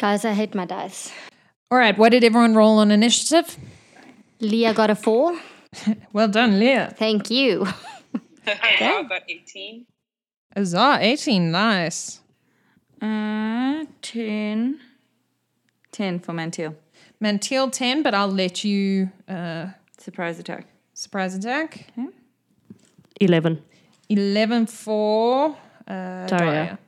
Guys, I hate my dice. All right, what did everyone roll on initiative? Leah got a 4. Well done, Leah. Thank you. Azar got 18. Azar, 18, nice. 10. 10 for Mantil. Mantil, 10, but I'll let you... Surprise attack. Okay. 11. 11 for... Daria.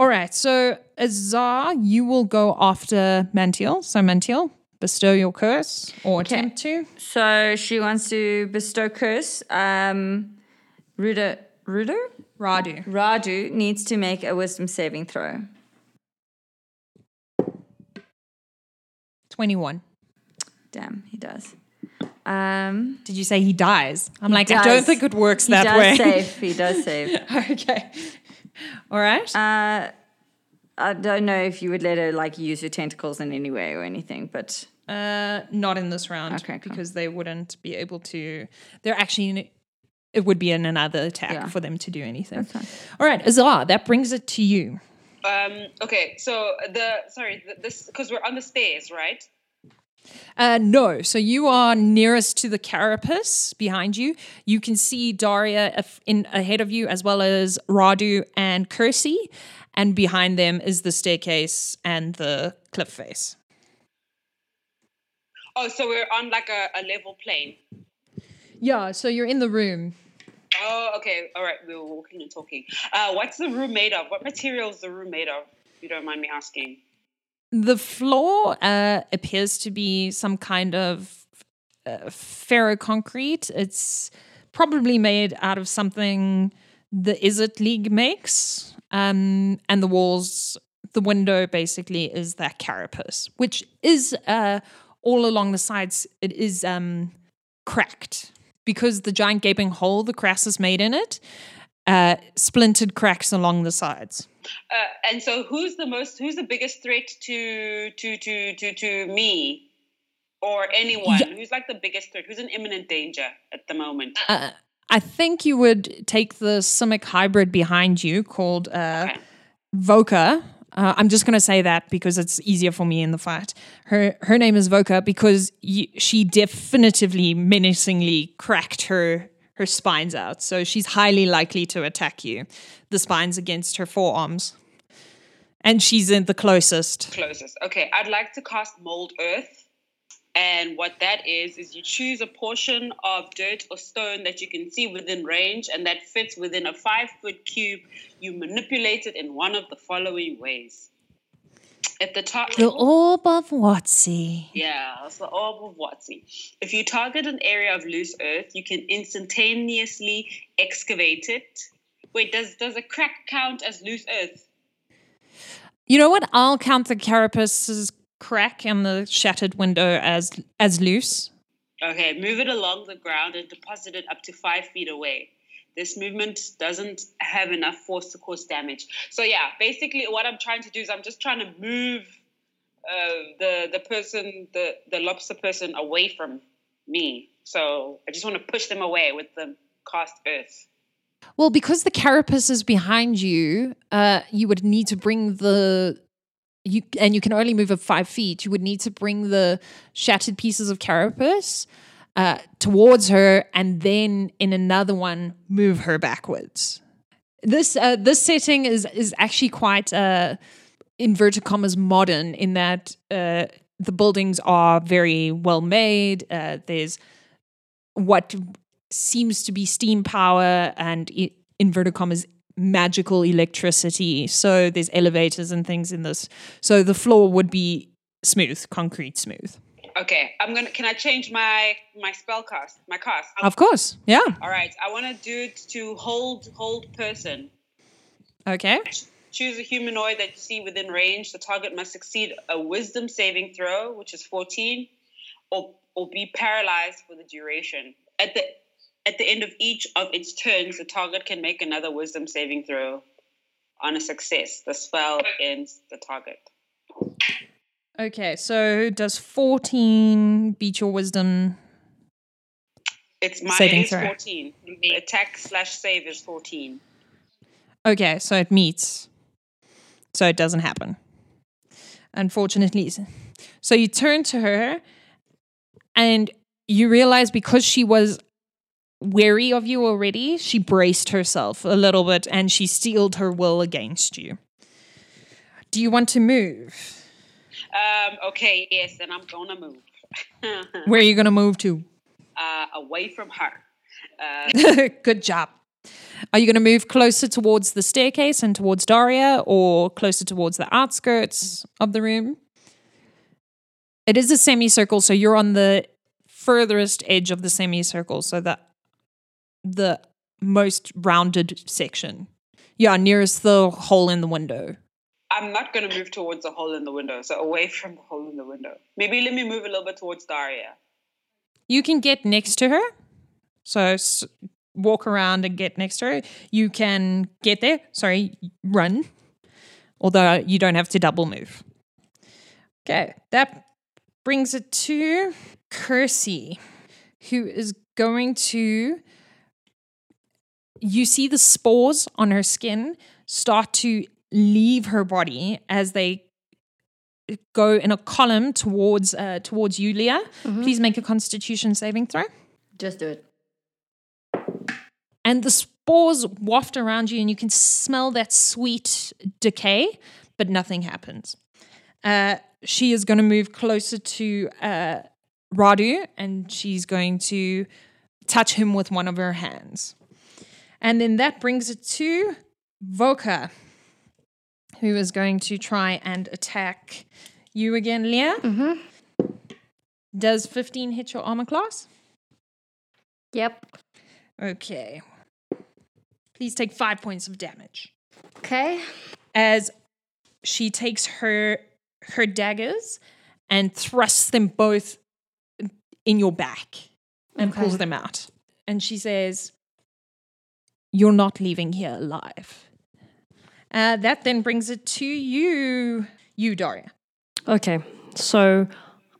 All right, so Azar, you will go after Mantil. So Mantil, bestow your curse or attempt to. So she wants to bestow curse. Radu. Radu needs to make a wisdom saving throw. 21. Damn, he does. Did you say he dies? I don't think it works that way. He does save. Okay. All right. I don't know if you would let her use her tentacles in any way or anything, but... not in this round, okay, cool. Because they wouldn't be able to... It would be in another attack for them to do anything. Okay. All right, Azar, that brings it to you. Okay, so this because we're on the stairs, right? No, so you are nearest to the carapace behind you. You can see Daria ahead of you, as well as Radu and Kersi, and behind them is the staircase and the cliff face. Oh, so we're on a level plane. Yeah, so you're in the room. Oh, okay. All right, we were walking and talking. What's the room made of? What material is the room made of, if you don't mind me asking? The floor appears to be some kind of ferroconcrete. It's probably made out of something the Izzet League makes. And the walls, the window basically is that carapace, which is all along the sides. It is cracked because the giant gaping hole the Krasis made in it splintered cracks along the sides. And so who's the biggest threat to me or anyone? Yeah. Who's the biggest threat? Who's in imminent danger at the moment? I think you would take the Simic hybrid behind you called Voka. I'm just going to say that because it's easier for me in the fight. Her name is Voka because she definitively menacingly cracked her spines out, so she's highly likely to attack you. The spines against her forearms. And she's in the closest. Okay, I'd like to cast Mold Earth. And what that is you choose a portion of dirt or stone that you can see within range and that fits within a 5-foot cube. You manipulate it in one of the following ways. At the top, the orb of Watsi. Yeah, that's the orb of Watsi. If you target an area of loose earth, you can instantaneously excavate it. Wait, does a crack count as loose earth? You know what? I'll count the carapace's crack and the shattered window as loose. Okay, move it along the ground and deposit it up to 5 feet away. This movement doesn't have enough force to cause damage. So yeah, basically what I'm trying to do is I'm just trying to move the lobster person away from me. So I just want to push them away with the cast earth. Well, because the carapace is behind you, you would need to bring you can only move up 5 feet. You would need to bring the shattered pieces of carapace towards her, and then in another one, move her backwards. This setting is actually quite inverted commas modern in that the buildings are very well made. There's what seems to be steam power and inverted commas magical electricity. So there's elevators and things in this. So the floor would be smooth, concrete smooth. Okay, can I change my spell cast? My cast. Of course, yeah. All right, I want to do it to hold person. Okay. Choose a humanoid that you see within range. The target must succeed a wisdom saving throw, which is 14, or be paralyzed for the duration. At the end of each of its turns, the target can make another wisdom saving throw. On a success, the spell ends the target. Okay, so does 14 beat your wisdom? It's minus 14. Attack/save is 14. Okay, so it meets. So it doesn't happen. Unfortunately. So you turn to her and you realize because she was wary of you already, she braced herself a little bit and she steeled her will against you. Do you want to move? Okay, yes, then I'm going to move. Where are you going to move to? Away from her. Good job. Are you going to move closer towards the staircase and towards Daria or closer towards the outskirts of the room? It is a semicircle, so you're on the furthest edge of the semicircle, so the most rounded section. Yeah, nearest the hole in the window. I'm not going to move towards the hole in the window, so away from the hole in the window. Maybe let me move a little bit towards Daria. You can get next to her. So walk around and get next to her. You can get there. Sorry, run. Although you don't have to double move. Okay, that brings it to Kersi, who is going to... You see the spores on her skin start to leave her body as they go in a column towards you, Leah. Mm-hmm. Please make a Constitution saving throw. Just do it. And the spores waft around you and you can smell that sweet decay, but nothing happens. She is going to move closer to Radu and she's going to touch him with one of her hands. And then that brings it to Voka, who is going to try and attack you again, Leah. Mm-hmm. Does 15 hit your armor class? Yep. Okay. Please take 5 points of damage. Okay. As she takes her daggers and thrusts them both in your back and pulls them out. And she says... You're not leaving here alive. That then brings it to you, Daria. Okay, so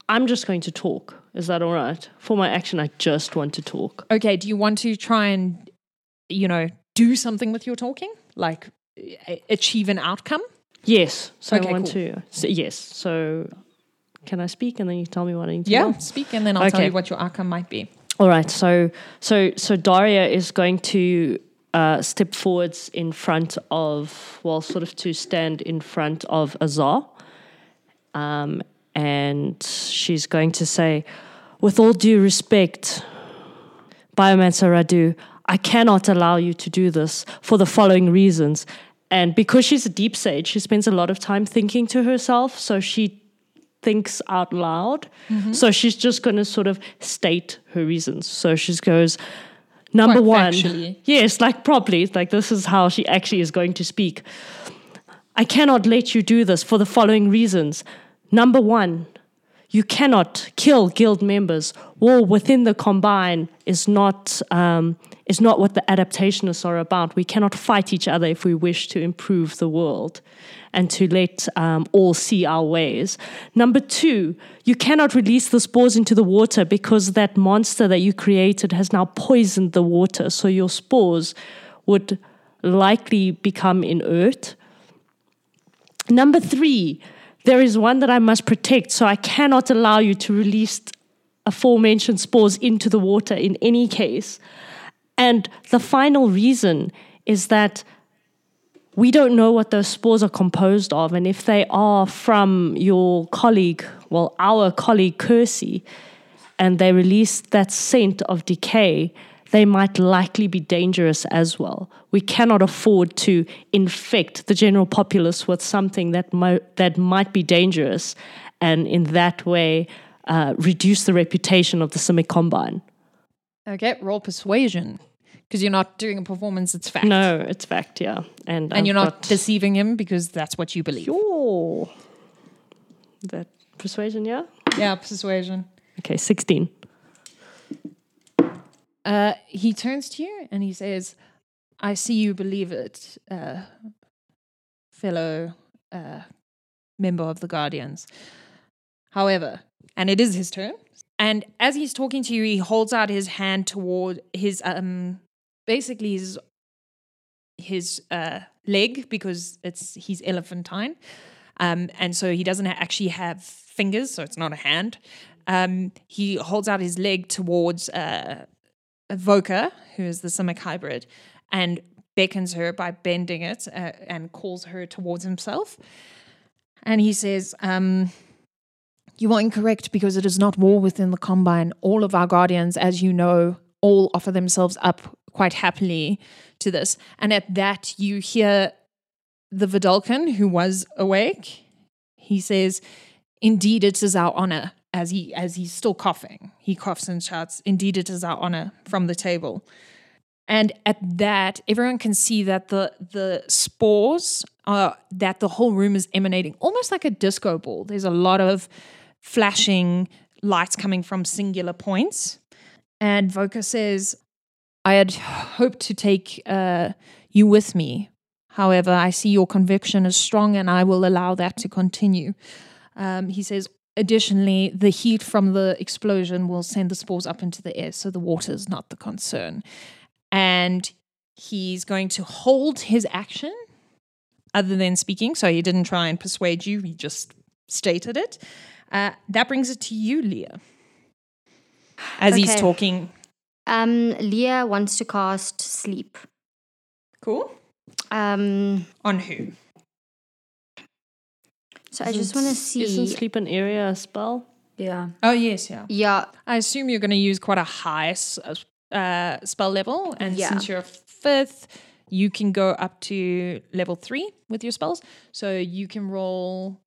I'm just going to talk. Is that all right? For my action, I just want to talk. Okay, do you want to try and, do something with your talking? Like achieve an outcome? Yes. So okay, I want to. So, yes. So can I speak and then you tell me what I need to do? Yeah, speak and then I'll tell you what your outcome might be. All right. So Daria is going to... step forwards in front of, to stand in front of Azar. And she's going to say, with all due respect, Biomancer Radu, I cannot allow you to do this for the following reasons. And because she's a deep sage, she spends a lot of time thinking to herself, so she thinks out loud. Mm-hmm. So she's just going to sort of state her reasons. So she goes... Number one, yes, this is how she actually is going to speak. I cannot let you do this for the following reasons. Number one, you cannot kill guild members. War within the Combine is not what the adaptationists are about. We cannot fight each other if we wish to improve the world and to let all see our ways. Number two, you cannot release the spores into the water because that monster that you created has now poisoned the water. So your spores would likely become inert. Number three, there is one that I must protect, so I cannot allow you to release aforementioned spores into the water in any case. And the final reason is that we don't know what those spores are composed of, and if they are from our colleague Kersi, and they release that scent of decay, they might likely be dangerous as well. We cannot afford to infect the general populace with something that might be dangerous, and in that way... reduce the reputation of the Simic Combine. Okay, roll persuasion. Because you're not doing a performance, it's fact. No, it's fact, yeah. And you're not deceiving him because that's what you believe. Sure. That persuasion, yeah? Yeah, persuasion. Okay, 16. He turns to you and he says, I see you believe it, fellow member of the Guardians. However... And it is his turn. And as he's talking to you, he holds out his hand toward his, basically his leg because he's elephantine. And so he doesn't actually have fingers, so it's not a hand. He holds out his leg towards Voka, who is the Simic hybrid, and beckons her by bending it and calls her towards himself. And he says... You are incorrect because it is not war within the Combine. All of our Guardians, as you know, all offer themselves up quite happily to this. And at that, you hear the Vedalken, who was awake. He says, indeed, it is our honor, as he's still coughing. He coughs and shouts, indeed, it is our honor, from the table. And at that, everyone can see that the spores, that the whole room is emanating, almost like a disco ball. There's a lot of flashing lights coming from singular points. And Volker says, I had hoped to take you with me. However, I see your conviction is strong and I will allow that to continue. He says, additionally, the heat from the explosion will send the spores up into the air, so the water is not the concern. And he's going to hold his action other than speaking, so he didn't try and persuade you, he just stated it. That brings it to you, Leah. As he's talking. Leah wants to cast Sleep. Cool. On who? So I just want to see. Isn't Sleep an area spell? Yeah. Oh, yes, yeah. Yeah. I assume you're going to use quite a high spell level. And since you're a fifth, you can go up to level 3 with your spells. So you can roll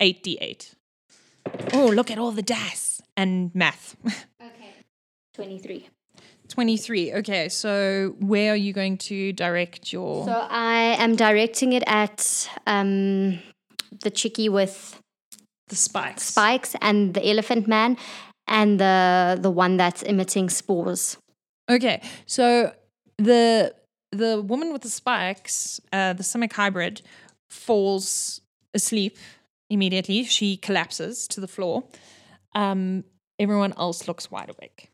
8d8. Oh, look at all the dice and math. Okay. 23. 23. Okay, so where are you going to direct your... So I am directing it at the chickie with... The spikes. Spikes and the elephant man and the one that's emitting spores. Okay, so the woman with the spikes, the Simic hybrid, falls asleep immediately. She collapses to the floor. Everyone else looks wide awake.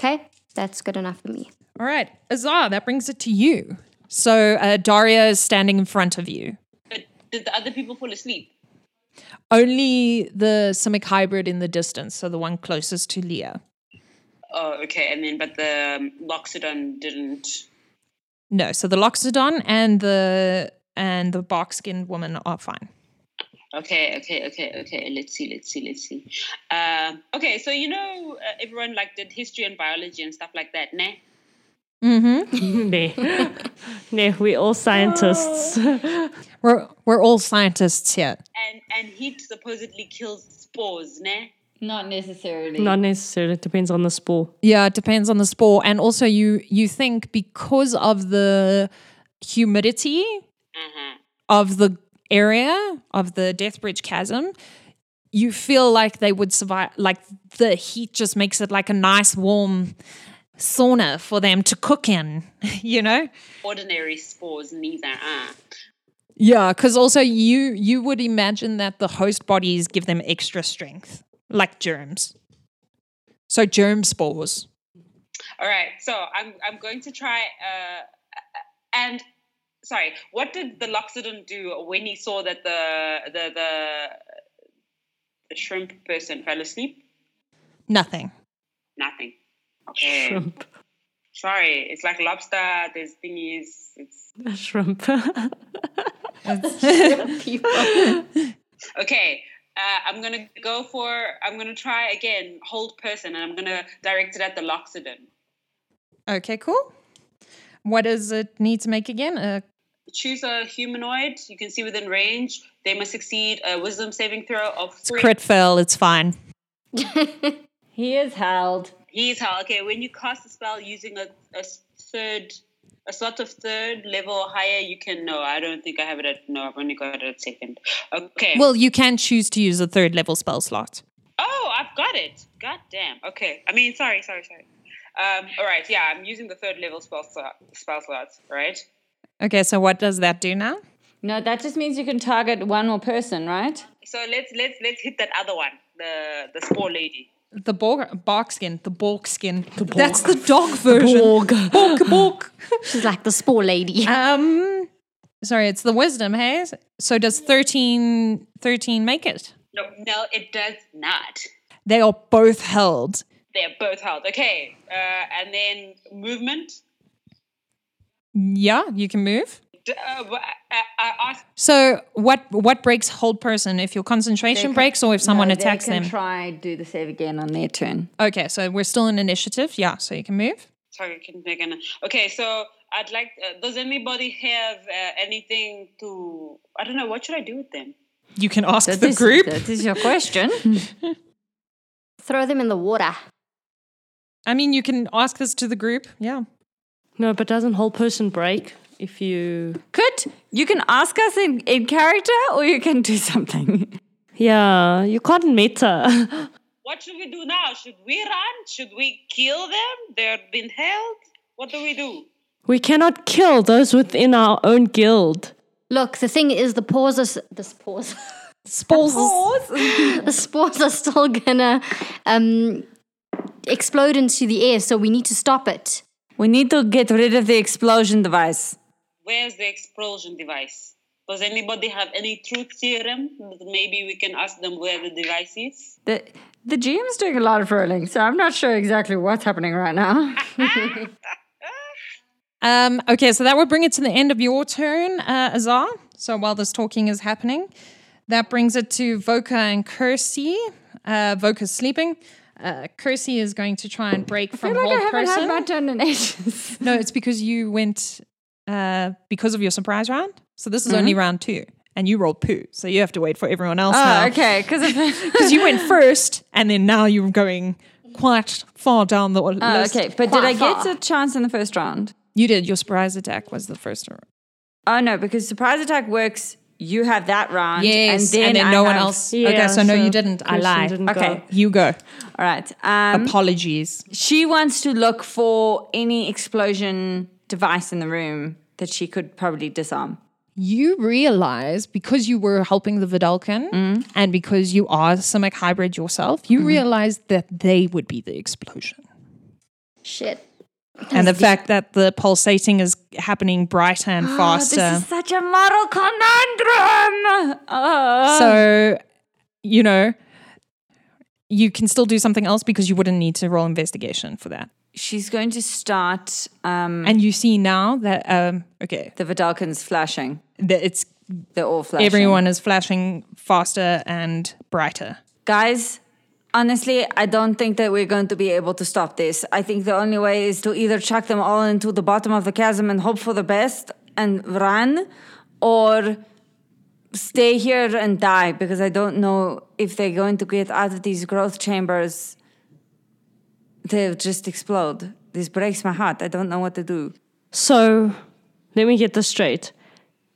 Okay, that's good enough for me. All right, Azar, that brings it to you. So Daria is standing in front of you. But did the other people fall asleep? Only the Simic hybrid in the distance, so the one closest to Leah. Oh, okay, and then but the Loxodon didn't. No, so the Loxodon and the bark-skinned woman are fine. Okay. Let's see. Okay, so you know everyone like did history and biology and stuff like that, nah? Mm-hmm. Nah, we're all scientists. We're all scientists here. And heat supposedly kills spores, nah? Not necessarily. It depends on the spore. Yeah, it depends on the spore. And also you think because of the humidity of the area of the Deathbridge Chasm, you feel like they would survive, like the heat just makes it like a nice warm sauna for them to cook in, you know? Ordinary spores, neither are. Yeah, because also you would imagine that the host bodies give them extra strength, like germs. So germ spores. All right, so I'm going to try and... Sorry, what did the Loxodon do when he saw that the shrimp person fell asleep? Nothing. Okay. Shrimp. Sorry, it's like lobster, there's thingies. It's a shrimp. Shrimp people. Okay, I'm going to try again, hold person, and I'm going to direct it at the Loxodon. Okay, cool. What does it need to make again? Choose a humanoid you can see within range. They must succeed a wisdom saving throw of 3. It's crit fail, it's fine. He is held. Okay, when you cast a spell using a slot of 3rd level or higher, you can... No, I don't think I have it at... No, I've only got it at 2nd. Okay. Well, you can choose to use a 3rd level spell slot. Oh, I've got it. God damn. Okay. I mean, sorry. All right, yeah, I'm using the 3rd level spell slots, right? Okay, so what does that do now? No, that just means you can target one more person, right? So let's hit that other one, the spore lady. The bark skin. The bork. That's the dog version. The bork. She's like the spore lady. Sorry, it's the wisdom, hey? So does 13 make it? No, it does not. They are both held. They're both held. Okay. And then movement? Yeah, you can move. So what breaks hold person? If your concentration breaks or if someone attacks them? They can try do the save again on their turn. Okay, so we're still in initiative. Yeah, so you can move. Sorry, okay, so I'd like... does anybody have anything to... I don't know, what should I do with them? You can ask the group. That is your question. Throw them in the water. I mean, you can ask this to the group, yeah. No, but doesn't whole person break if you... Could. You can ask us in character or you can do something. Yeah, you can't meta. Why What should we do now? Should we run? Should we kill them? They've been held? What do? We cannot kill those within our own guild. Look, the thing is, the spores are still gonna explode into the air, so we need to stop it. We need to get rid of the explosion device. Where's the explosion device? Does anybody have any truth serum? Maybe we can ask them where the device is. The GM's doing a lot of rolling, so I'm not sure exactly what's happening right now. Okay, so that would bring it to the end of your turn, Azar. So while this talking is happening, that brings it to Voka and Kersi. Voka's sleeping. Kersi is going to try and break from hold person. I haven't had my turn in ages. No, it's because you went because of your surprise round. So this is only round 2, and you rolled poo. So you have to wait for everyone else now. Oh, okay. Because you went first, and then now you're going quite far down the list. Okay, but did I get a chance in the first round? You did. Your surprise attack was the first round. Oh, no, because surprise attack works... You have that round. Yes, and then no one else. Yeah, okay, so no, you didn't. I lied. Okay, you go. All right. Apologies. She wants to look for any explosion device in the room that she could probably disarm. You realize, because you were helping the Vedalken and because you are Simic hybrid yourself, you realize that they would be the explosion. Shit. And the fact that the pulsating is happening brighter and faster. This is such a moral conundrum. So, you can still do something else because you wouldn't need to roll investigation for that. She's going to start... and you see now that... The Vedalken's flashing. They're all flashing. Everyone is flashing faster and brighter. Guys... Honestly, I don't think that we're going to be able to stop this. I think the only way is to either chuck them all into the bottom of the chasm and hope for the best and run, or stay here and die, because I don't know if they're going to get out of these growth chambers. They'll just explode. This breaks my heart. I don't know what to do. So, let me get this straight.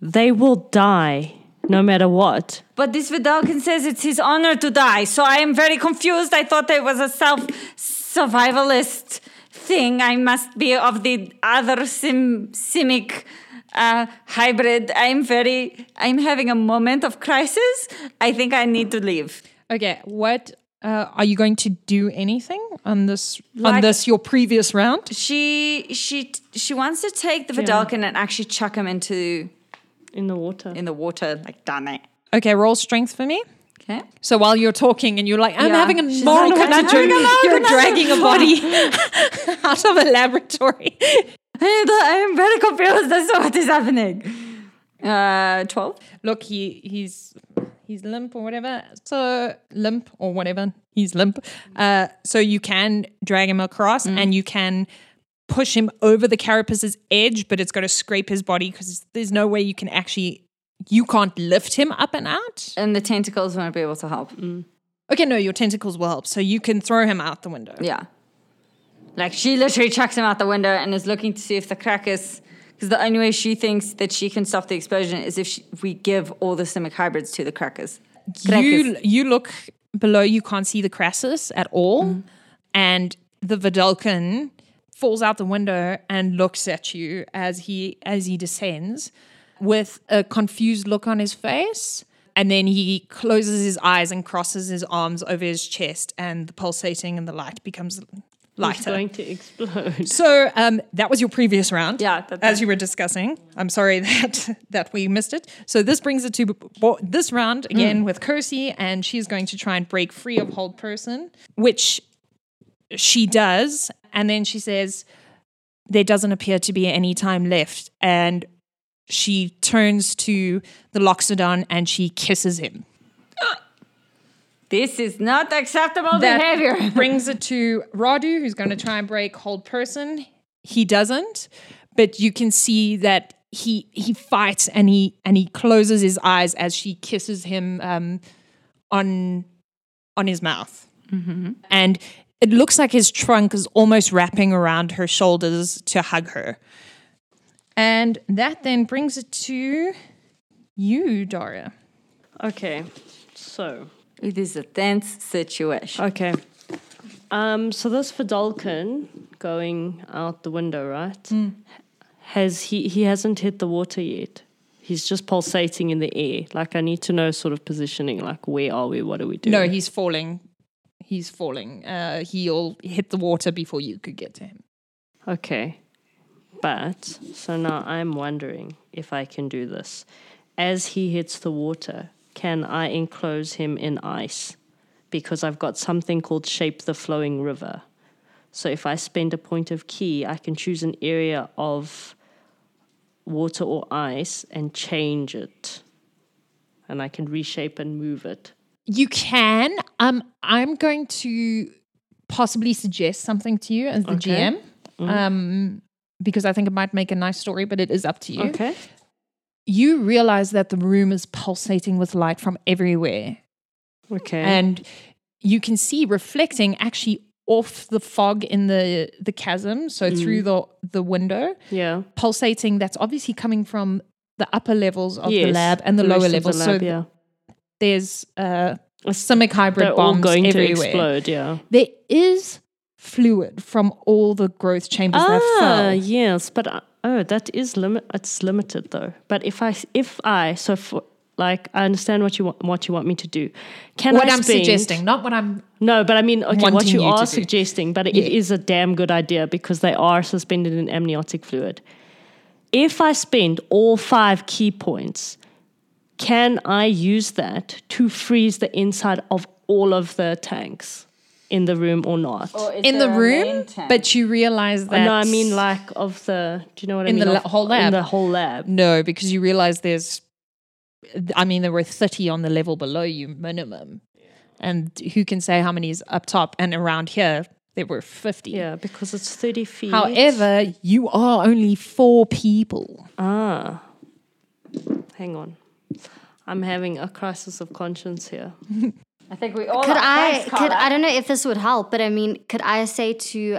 They will die. No matter what. But this Vedalken says it's his honor to die, so I am very confused. I thought it was a survivalist thing. I must be of the other Simic hybrid. I'm having a moment of crisis. I think I need to leave. Okay, what are you going to do anything on this? Like, on this, your previous round? She wants to take the Vedalken and actually chuck him into. In the water, like, damn it. Okay, roll strength for me. Okay. So while you're talking and you're like, I'm having a moral conundrum, you're dragging a body out of a laboratory. I am very confused as to what is happening. 12? Look, he's limp or whatever. He's limp. So you can drag him across and you can... push him over the carapace's edge, but it's got to scrape his body because there's no way you can't lift him up and out. And the tentacles won't be able to help. Mm. Okay, no, your tentacles will help. So you can throw him out the window. Yeah. Like, she literally chucks him out the window and is looking to see if the Krasis, because the only way she thinks that she can stop the explosion is if we give all the Simic hybrids to the Krasis. You look below, you can't see the Krasis at all. Mm. And the Vedalken... falls out the window and looks at you as he descends with a confused look on his face. And then he closes his eyes and crosses his arms over his chest, and the pulsating and the light becomes lighter. He's going to explode. So that was your previous round, as you were discussing. I'm sorry that we missed it. So this brings it to this round again with Kersi, and she's going to try and break free of hold person, which she does. And then she says, there doesn't appear to be any time left. And she turns to the Loxodon and she kisses him. This is not acceptable behavior. Brings it to Radu, who's going to try and break hold person. He doesn't, but you can see that he fights and he closes his eyes as she kisses him on his mouth. Mm-hmm. And... it looks like his trunk is almost wrapping around her shoulders to hug her. And that then brings it to you, Daria. Okay, so It is a tense situation. Okay. So this Vedalken going out the window, right? Mm. Has he hasn't hit the water yet. He's just pulsating in the air. Like, I need to know sort of positioning, like, where are we? What are we doing? No, he's falling. He's falling. He'll hit the water before you could get to him. Okay. But, so now I'm wondering if I can do this. As he hits the water, can I enclose him in ice? Because I've got something called Shape the Flowing River. So if I spend a point of ki, I can choose an area of water or ice and change it. And I can reshape and move it. You can. I'm going to possibly suggest something to you as the GM. Mm. Because I think it might make a nice story, but it is up to you. Okay. You realize that the room is pulsating with light from everywhere. Okay. And you can see reflecting actually off the fog in the chasm, so through the window. Yeah. Pulsating, that's obviously coming from the upper levels of the lab and the lower levels. So there's a Simic hybrid bombs everywhere. They're all going to explode, yeah. There is fluid from all the growth chambers that fell. Yes, but that is it's limited though. But I understand what you want me to do. What you are suggesting, but it is a damn good idea because they are suspended in amniotic fluid. If I spend all 5 ki points, can I use that to freeze the inside of all of the tanks? In the room or not? Or in the room, but you realize that... no, I mean like of the... Do you know what I mean? Whole lab. In the whole lab. No, because you realize there's... I mean, there were 30 on the level below you minimum. Yeah. And who can say how many is up top? And around here, there were 50. Yeah, because it's 30 feet. However, you are only 4 people. Ah. Hang on. I'm having a crisis of conscience here. I think we all I don't know if this would help, but I mean, could I say to...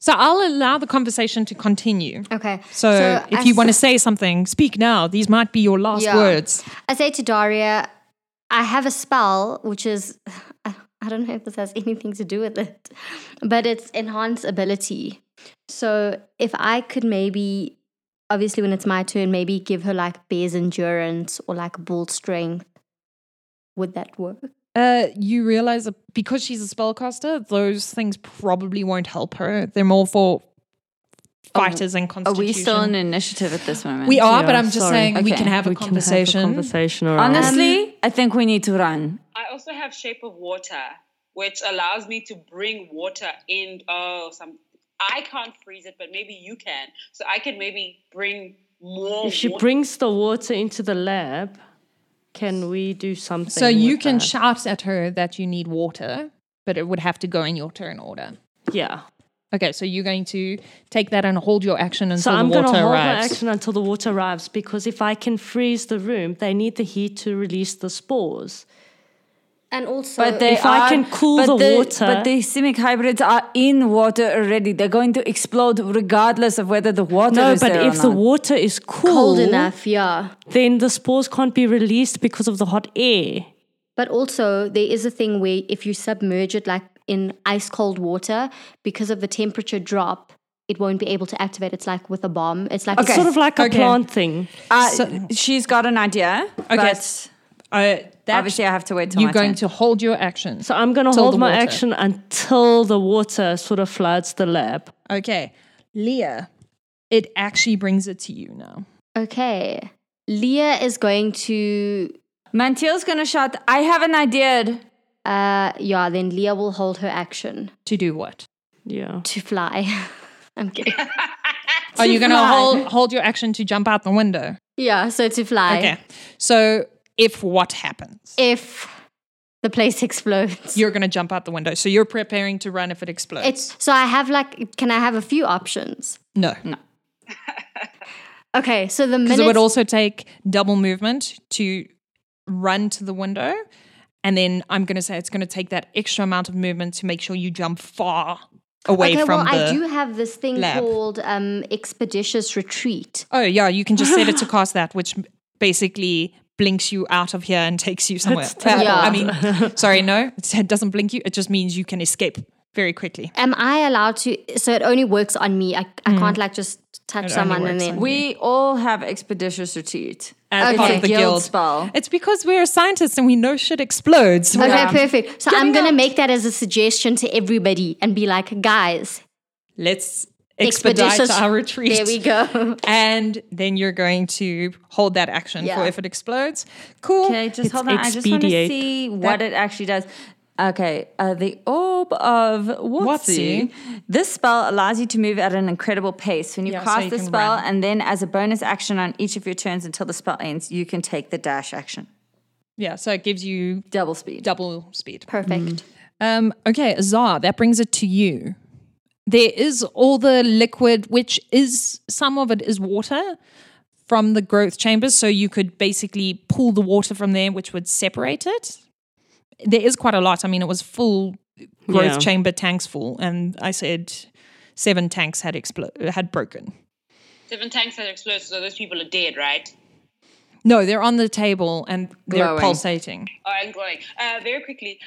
So I'll allow the conversation to continue. Okay. So if you want to say something, speak now. These might be your last words. I say to Daria, I have a spell, which is... I don't know if this has anything to do with it, but it's enhance ability. So if I could maybe, obviously when it's my turn, maybe give her like bear's endurance or like bull strength. Would that work? You realize that because she's a spellcaster, those things probably won't help her. They're more for fighters and constitution. Are we still in initiative at this moment? We are, but I'm just saying we can have a conversation. Honestly, I think we need to run. I also have Shape of Water, which allows me to bring water in. I can't freeze it, but maybe you can. So I can maybe bring more. If she brings the water into the lab... Can we do something? So you can shout at her that you need water, but it would have to go in your turn order. Yeah. Okay, so you're going to take that and hold your action until the water arrives. So I'm going to hold my action until the water arrives because if I can freeze the room, they need the heat to release the spores. And also, I can cool the water. But the Simic hybrids are in water already. They're going to explode regardless of whether the water is there or not. No, but if the water is cold enough, then the spores can't be released because of the hot air. But also, there is a thing where if you submerge it like in ice-cold water, because of the temperature drop, it won't be able to activate. It's like with a bomb. It's like sort of like a plant thing. She's got an idea. Okay. But obviously, I have to wait till you're going to hold your action. So I'm going to hold my action until the water sort of floods the lab. Okay. Leah, it actually brings it to you now. Okay. Leah is going to... Mantil's going to shout, I have an idea. Then Leah will hold her action. To do what? Yeah. To fly. I'm kidding. Are you going to hold your action to jump out the window? Yeah, so to fly. Okay. So... If what happens? If the place explodes. You're going to jump out the window. So you're preparing to run if it explodes. So I have can I have a few options? No. Okay, so because it would also take double movement to run to the window. And then I'm going to say it's going to take that extra amount of movement to make sure you jump far away from the I do have this thing called expeditious retreat. Oh, yeah, you can just set it to cast that, which basically... blinks you out of here and takes you somewhere. Yeah. I mean, sorry, no, it doesn't blink you. It just means you can escape very quickly. Am I allowed to? So it only works on me. I can't like just touch someone and then. We all have Expeditious Retreat. As part of the guild spell. It's because we're scientists and we know shit explodes. Okay, perfect. So I'm going to make that as a suggestion to everybody and be like, guys, let's expedite our retreat. There we go. And then you're going to hold that action for if it explodes. Cool. Okay, just hold on. I just want to see what it actually does. Okay, the orb of Watsi. This spell allows you to move at an incredible pace. When you cast the spell and then as a bonus action on each of your turns until the spell ends, you can take the dash action. Yeah, so it gives you double speed. Perfect. Okay, Azar, that brings it to you. There is all the liquid, which is, some of it is water from the growth chambers. So you could basically pull the water from there, which would separate it. There is quite a lot. I mean, it was full growth chamber tanks full. And I said 7 tanks had broken. 7 tanks had exploded, so those people are dead, right? No, they're on the table and they're pulsating. Oh, and glowing. Very quickly,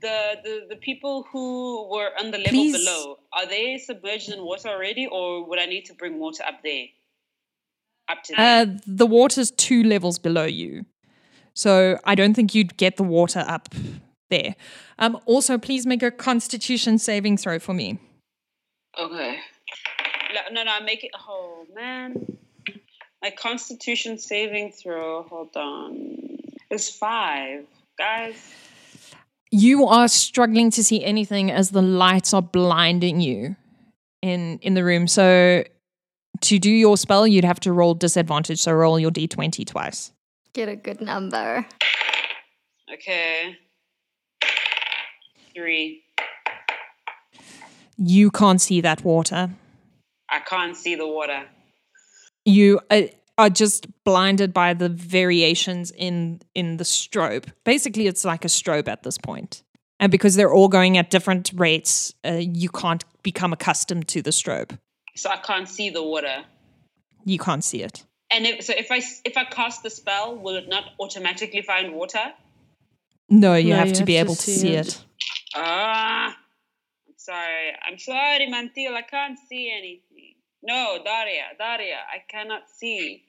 the people who were on the level below, are they submerged in water already, or would I need to bring water up there? Up to there? The water's 2 levels below you. So I don't think you'd get the water up there. Also, please make a Constitution saving throw for me. Okay. No, I make it. Oh, man. My Constitution saving throw, hold on, is 5. Guys. You are struggling to see anything as the lights are blinding you in the room. So to do your spell, you'd have to roll disadvantage. So roll your D20 twice. Get a good number. Okay. 3. You can't see that water. I can't see the water. You are just blinded by the variations in the strobe. Basically, it's like a strobe at this point. And because they're all going at different rates, you can't become accustomed to the strobe. So I can't see the water. You can't see it. And if I cast the spell, will it not automatically find water? No, you have to be able to see it. I'm sorry, Mantil. I can't see anything. No, Daria, I cannot see.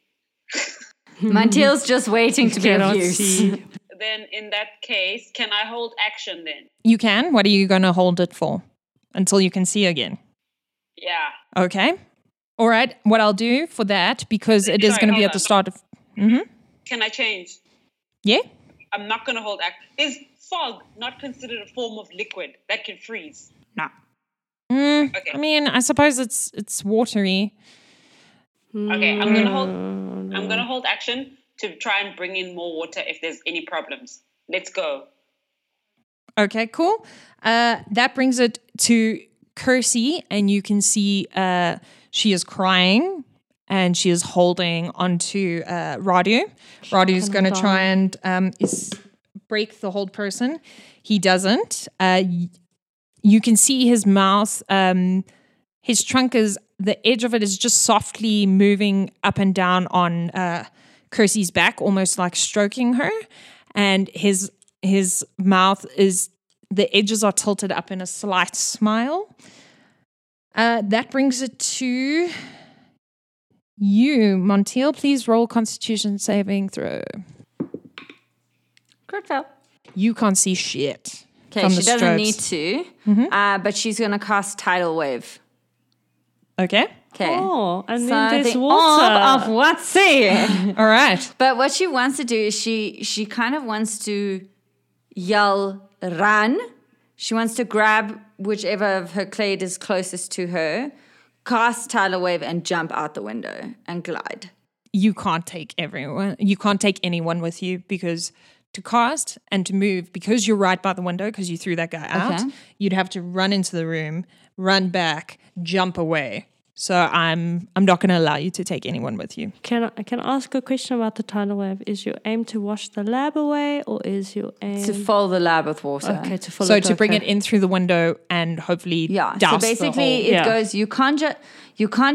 Mantil's just waiting to be abused. Then in that case, can I hold action then? You can. What are you going to hold it for? Until you can see again? Yeah. Okay. All right, what I'll do for that, because it is going to be at the start of... Mm-hmm. Can I change? Yeah. I'm not going to hold action. Is fog not considered a form of liquid that can freeze? No. Okay. I mean, I suppose it's watery. Okay, I'm gonna hold action to try and bring in more water if there's any problems. Let's go. Okay, cool. That brings it to Kersi, and you can see she is crying and she is holding onto Radu. Radu's going to try and break the hold person. He doesn't. You can see his mouth, his trunk is, the edge of it is just softly moving up and down on Kersi's back, almost like stroking her. And his mouth is, the edges are tilted up in a slight smile. That brings it to you, Montiel. Please roll Constitution saving throw. Crit fail. You can't see shit. Okay, she doesn't need to, but she's going to cast Tidal Wave. Okay. Oh, and then there's water. Orb of Watsi. All right. But what she wants to do is she kind of wants to yell, run. She wants to grab whichever of her clade is closest to her, cast Tidal Wave, and jump out the window and glide. You can't take everyone. You can't take anyone with you because... to cast and to move, because you're right by the window, because you threw that guy out, you'd have to run into the room, run back, jump away. So I'm not going to allow you to take anyone with you. Can I ask a question about the tidal wave? Is your aim to wash the lab away, or is your aim to fill the lab with water? Okay, to fill. So it to bring it in through the window and hopefully douse. So basically, it goes. You conjure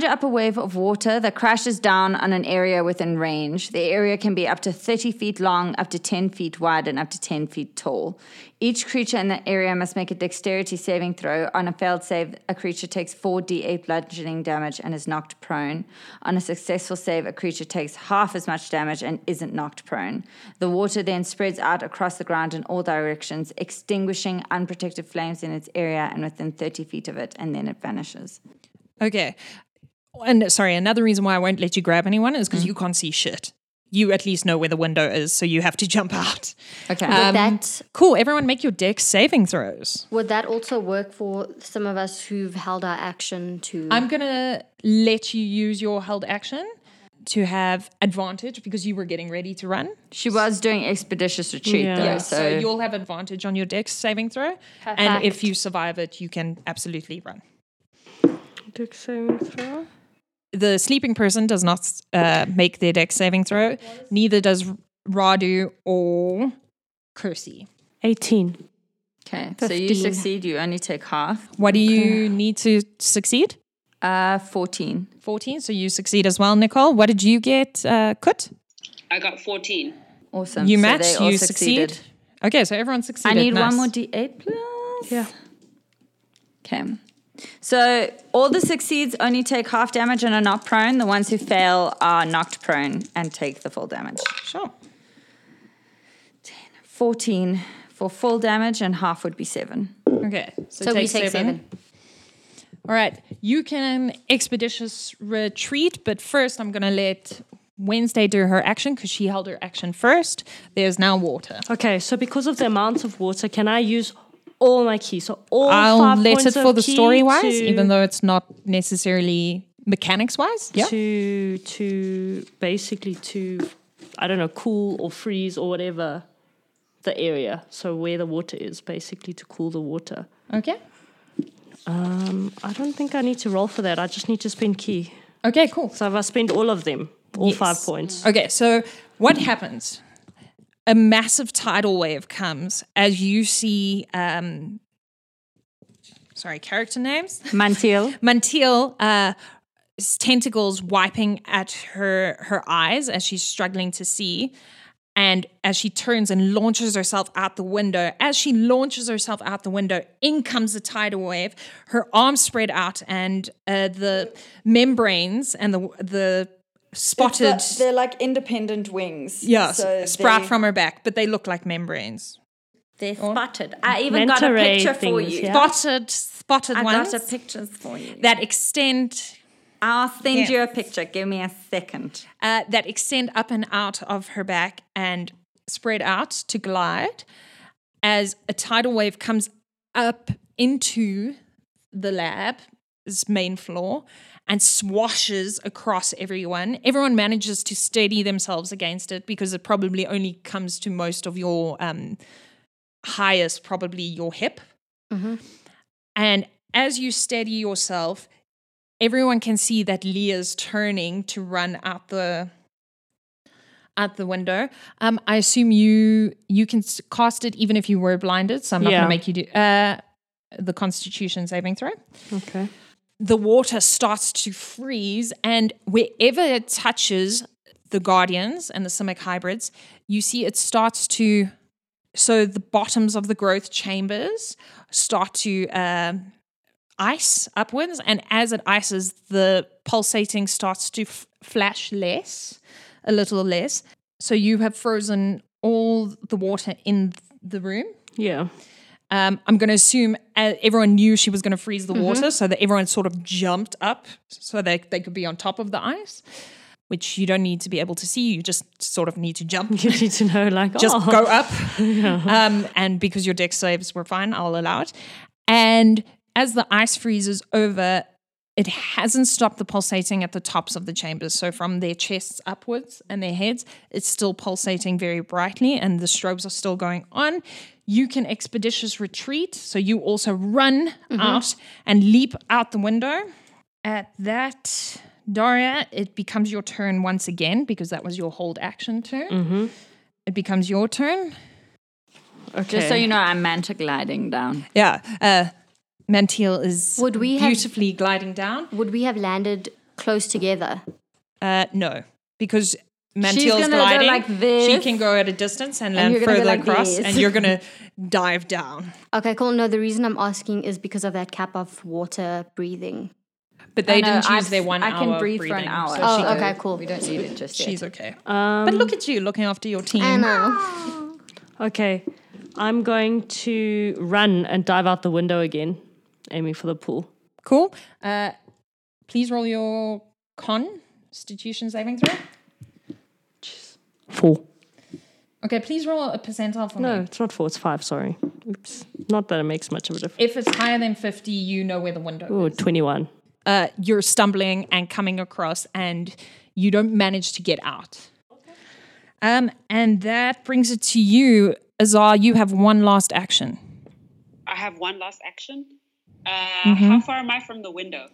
up a wave of water that crashes down on an area within range. The area can be up to 30 feet long, up to 10 feet wide, and up to 10 feet tall. Each creature in the area must make a dexterity saving throw. On a failed save, a creature takes 4d8 bludgeoning damage and is knocked prone. On a successful save, a creature takes half as much damage and isn't knocked prone. The water then spreads out across the ground in all directions, extinguishing unprotected flames in its area and within 30 feet of it, and then it vanishes. Okay. And sorry, another reason why I won't let you grab anyone is because you can't see shit. You at least know where the window is, so you have to jump out. Okay. Cool. Everyone make your dex saving throws. Would that also work for some of us who've held our action to... I'm going to let you use your held action to have advantage because you were getting ready to run. She was doing expeditious retreat though. Yeah, so you'll have advantage on your dex saving throw. Perfect. And if you survive it, you can absolutely run. Dex saving throw? The sleeping person does not make their dex saving throw. Neither does Radu or Kersi. 18. Okay, 15. So you succeed. You only take half. What do you need to succeed? 14. 14, so you succeed as well, Nicole. What did you get, Kut? I got 14. Awesome. You match, so you succeed. Okay, so everyone succeeded. I need one more D8 plus. Yeah. Okay. So all the succeeds only take half damage and are not prone. The ones who fail are knocked prone and take the full damage. Sure. 10, 14 for full damage, and half would be 7. Okay. So we take 7. All right. You can expeditious retreat, but first I'm going to let Wednesday do her action because she held her action first. There's now water. Okay. So because of the amount of water, can I use all my keys? So all I'll let it for the story-wise, even though it's not necessarily mechanics-wise. Yeah. To basically, I don't know, cool or freeze or whatever the area. So where the water is, basically to cool the water. Okay. I don't think I need to roll for that. I just need to spend key. Okay, cool. So if I spend all of them, all 5 points. Okay, so what happens? A massive tidal wave comes as you see, character names? Mantil. Tentacles wiping at her eyes as she's struggling to see. And as she turns and launches herself out the window, in comes the tidal wave, her arms spread out, and the membranes and the spotted... They're like independent wings. Yeah, so sprout from her back, but they look like membranes. They're spotted. I even got a picture for you. Yeah. Spotted ones. I got a picture for you. That extend... I'll send you a picture. Give me a second. That extend up and out of her back and spread out to glide as a tidal wave comes up into the lab's main floor and swashes across everyone. Everyone manages to steady themselves against it because it probably only comes to most of your your hip. Mm-hmm. And as you steady yourself, everyone can see that Leah's turning to run out the window. I assume you can cast it even if you were blinded, so I'm not going to make you do the Constitution saving throw. Okay. The water starts to freeze, and wherever it touches the Guardians and the Simic hybrids, you see it starts to... So the bottoms of the growth chambers start to... ice upwards, and as it ices, the pulsating starts to flash less, a little less. So you have frozen all the water in the room. Yeah. I'm going to assume everyone knew she was going to freeze the water, so that everyone sort of jumped up so they could be on top of the ice, which you don't need to be able to see. You just sort of need to jump. You need to know, just go up. Yeah. And because your dex saves were fine, I'll allow it. And... as the ice freezes over, it hasn't stopped the pulsating at the tops of the chambers. So from their chests upwards and their heads, it's still pulsating very brightly, and the strobes are still going on. You can expeditious retreat, so you also run out and leap out the window At that, Doria, it becomes your turn once again because that was your hold action turn. Mm-hmm. It becomes your turn. Okay. Just so you know, I'm manta gliding down. Yeah. Mantil is beautifully gliding down. Would we have landed close together? No, because Mantil's gliding. Like this. She can go at a distance and land further like across, and you're going to dive down. Okay, cool. No, the reason I'm asking is because of that cap of water breathing. But they didn't choose their 1 hour. I can breathe for an hour. So okay, cool. We don't need it just yet. She's okay. But look at you looking after your team. I know. Okay, I'm going to run and dive out the window again, aiming for the pool. Cool. Please roll your Constitution saving throw. 4. Okay, please roll a percentile for me. No, it's not 4, it's 5, sorry. Oops. Not that it makes much of a difference. If it's higher than 50, you know where the window is. Oh, 21. You're stumbling and coming across and you don't manage to get out. Okay. And that brings it to you, Azar. You have one last action. I have one last action? How far am I from the window?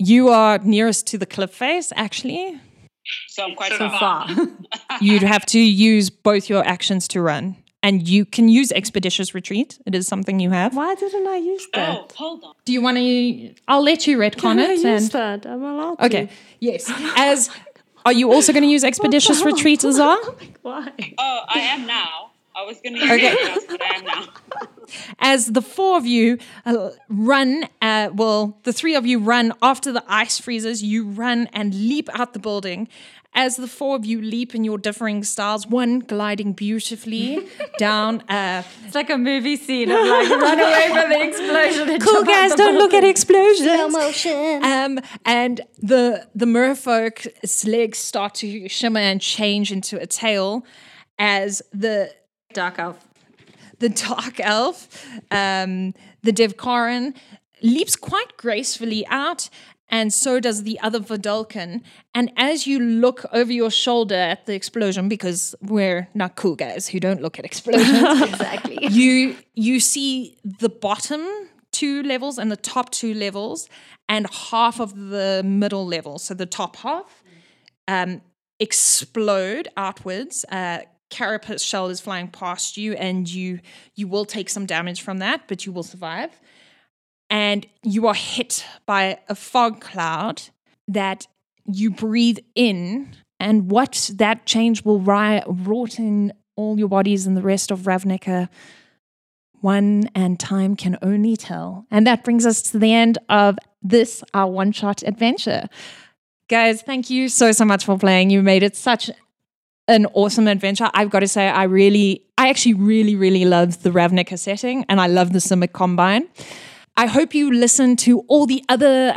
You are nearest to the cliff face, actually. So I'm quite so far. You'd have to use both your actions to run. And you can use Expeditious Retreat. It is something you have. Why didn't I use that? Oh, hold on. Do you want to... I'll let you retcon it. Can I use that? I'm allowed to. Okay, yes. Are you also going to use Expeditious Retreat, Azar? Why? Oh, I am now. I was going to use it, but I am now. As the four of you run, the three of you run after the ice freezes, you run and leap out the building. As the four of you leap in your differing styles, one gliding beautifully down. It's like a movie scene of like run away from the explosion. Cool guys, don't look at explosions. Slow motion. And the merfolk's legs start to shimmer and change into a tail as the dark elf. The dark elf, the Devkaran, leaps quite gracefully out, and so does the other Vedalken. And as you look over your shoulder at the explosion, because we're not cool guys who don't look at explosions, exactly. You see the bottom 2 levels and the top 2 levels, and half of the middle level, so the top half, explode outwards. Carapace shell is flying past you and you will take some damage from that, but you will survive. And you are hit by a fog cloud that you breathe in, and what that change will wrought in all your bodies and the rest of Ravnica, one and time can only tell. And that brings us to the end of this, our one-shot adventure. Guys, thank you so much for playing. You made it such an awesome adventure. I've got to say, I actually really loved the Ravnica setting, and I love the Simic Combine. I hope you listen to all the other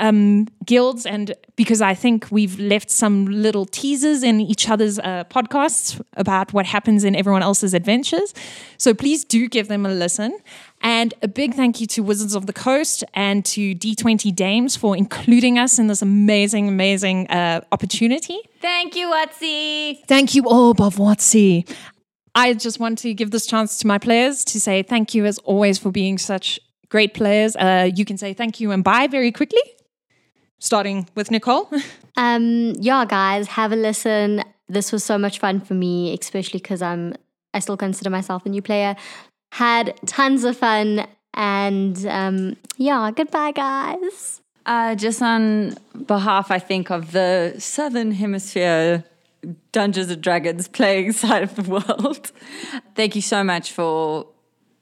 guilds, and because I think we've left some little teasers in each other's podcasts about what happens in everyone else's adventures. So please do give them a listen. And a big thank you to Wizards of the Coast and to D20 Dames for including us in this amazing, amazing opportunity. Thank you, Watsi. Thank you, orb of Watsi. I just want to give this chance to my players to say thank you as always for being such great players. You can say thank you and bye very quickly, starting with Nicole. Yeah, guys, have a listen. This was so much fun for me, especially because I still consider myself a new player. Had tons of fun, and goodbye, guys. Just on behalf, I think, of the Southern Hemisphere Dungeons and Dragons playing side of the world, thank you so much for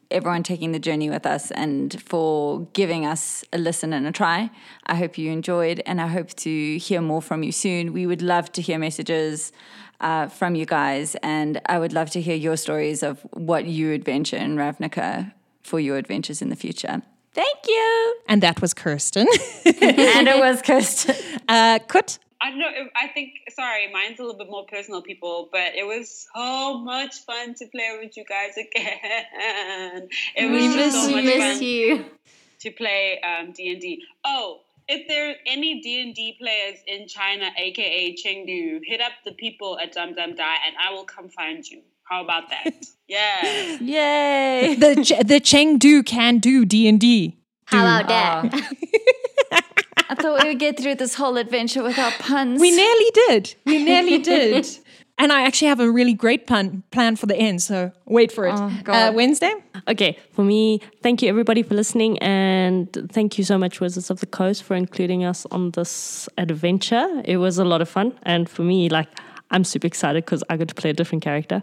everyone taking the journey with us and for giving us a listen and a try. I hope you enjoyed, and I hope to hear more from you soon. We would love to hear messages from you guys, and I would love to hear your stories of what you adventure in Ravnica for your adventures in the future. Thank you. And that was Kirsten. Kut? I don't know. Mine's a little bit more personal, people, but it was so much fun to play with you guys again. It was so much fun to play D&D. Oh, if there are any D&D players in China, aka Chengdu, hit up the people at Dum Dum Die, and I will come find you. How about that? Yeah. Yay. The Chengdu can do D&D. How about that? I thought we would get through this whole adventure without puns. We nearly did. And I actually have a really great pun planned for the end, so wait for it. Oh, God. Wednesday? Okay, for me, thank you everybody for listening, and thank you so much, Wizards of the Coast, for including us on this adventure. It was a lot of fun, and for me, I'm super excited because I got to play a different character.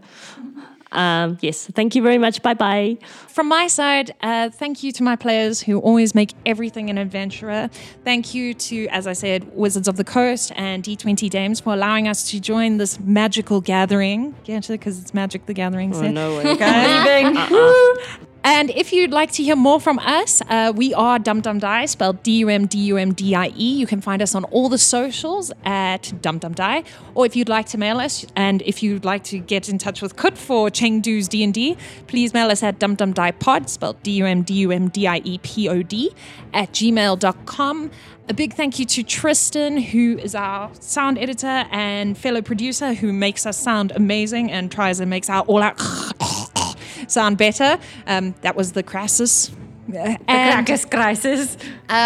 Yes, thank you very much. Bye-bye. From my side, thank you to my players who always make everything an adventurer. Thank you to, as I said, Wizards of the Coast and D20 Dames for allowing us to join this magical gathering. Get it? Because it's Magic the Gathering. Oh, no way. Leaving. And if you'd like to hear more from us, we are Dum Dum Die, spelled DUMDUMDIE. You can find us on all the socials at Dum Dum Die. Or if you'd like to mail us, and if you'd like to get in touch with Kut for Chengdu's D&D, please mail us at dumdumdiepod, spelled DUMDUMDIEPOD, @gmail.com. A big thank you to Tristan, who is our sound editor and fellow producer, who makes us sound amazing and tries and makes all our sound better. That was the Krasis.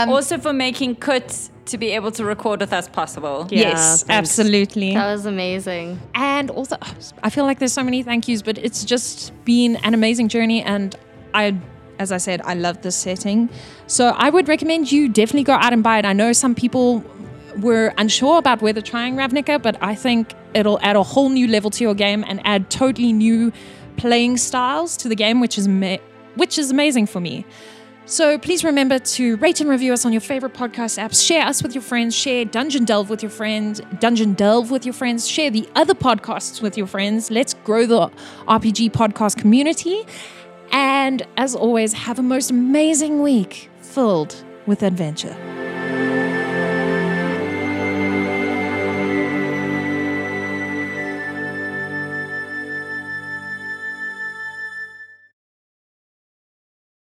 Also for making Kut to be able to record with us possible. Yeah, yes, thanks. Absolutely. That was amazing. And also, I feel like there's so many thank yous, but it's just been an amazing journey, and as I said, I love this setting. So I would recommend you definitely go out and buy it. I know some people were unsure about whether trying Ravnica, but I think it'll add a whole new level to your game and add totally new playing styles to the game, which is amazing for me. So please remember to rate and review us on your favorite podcast apps. Share us with your friends. Share Dungeon Delve with your friends. Share the other podcasts with your friends. Let's grow the RPG podcast community. And as always, have a most amazing week filled with adventure.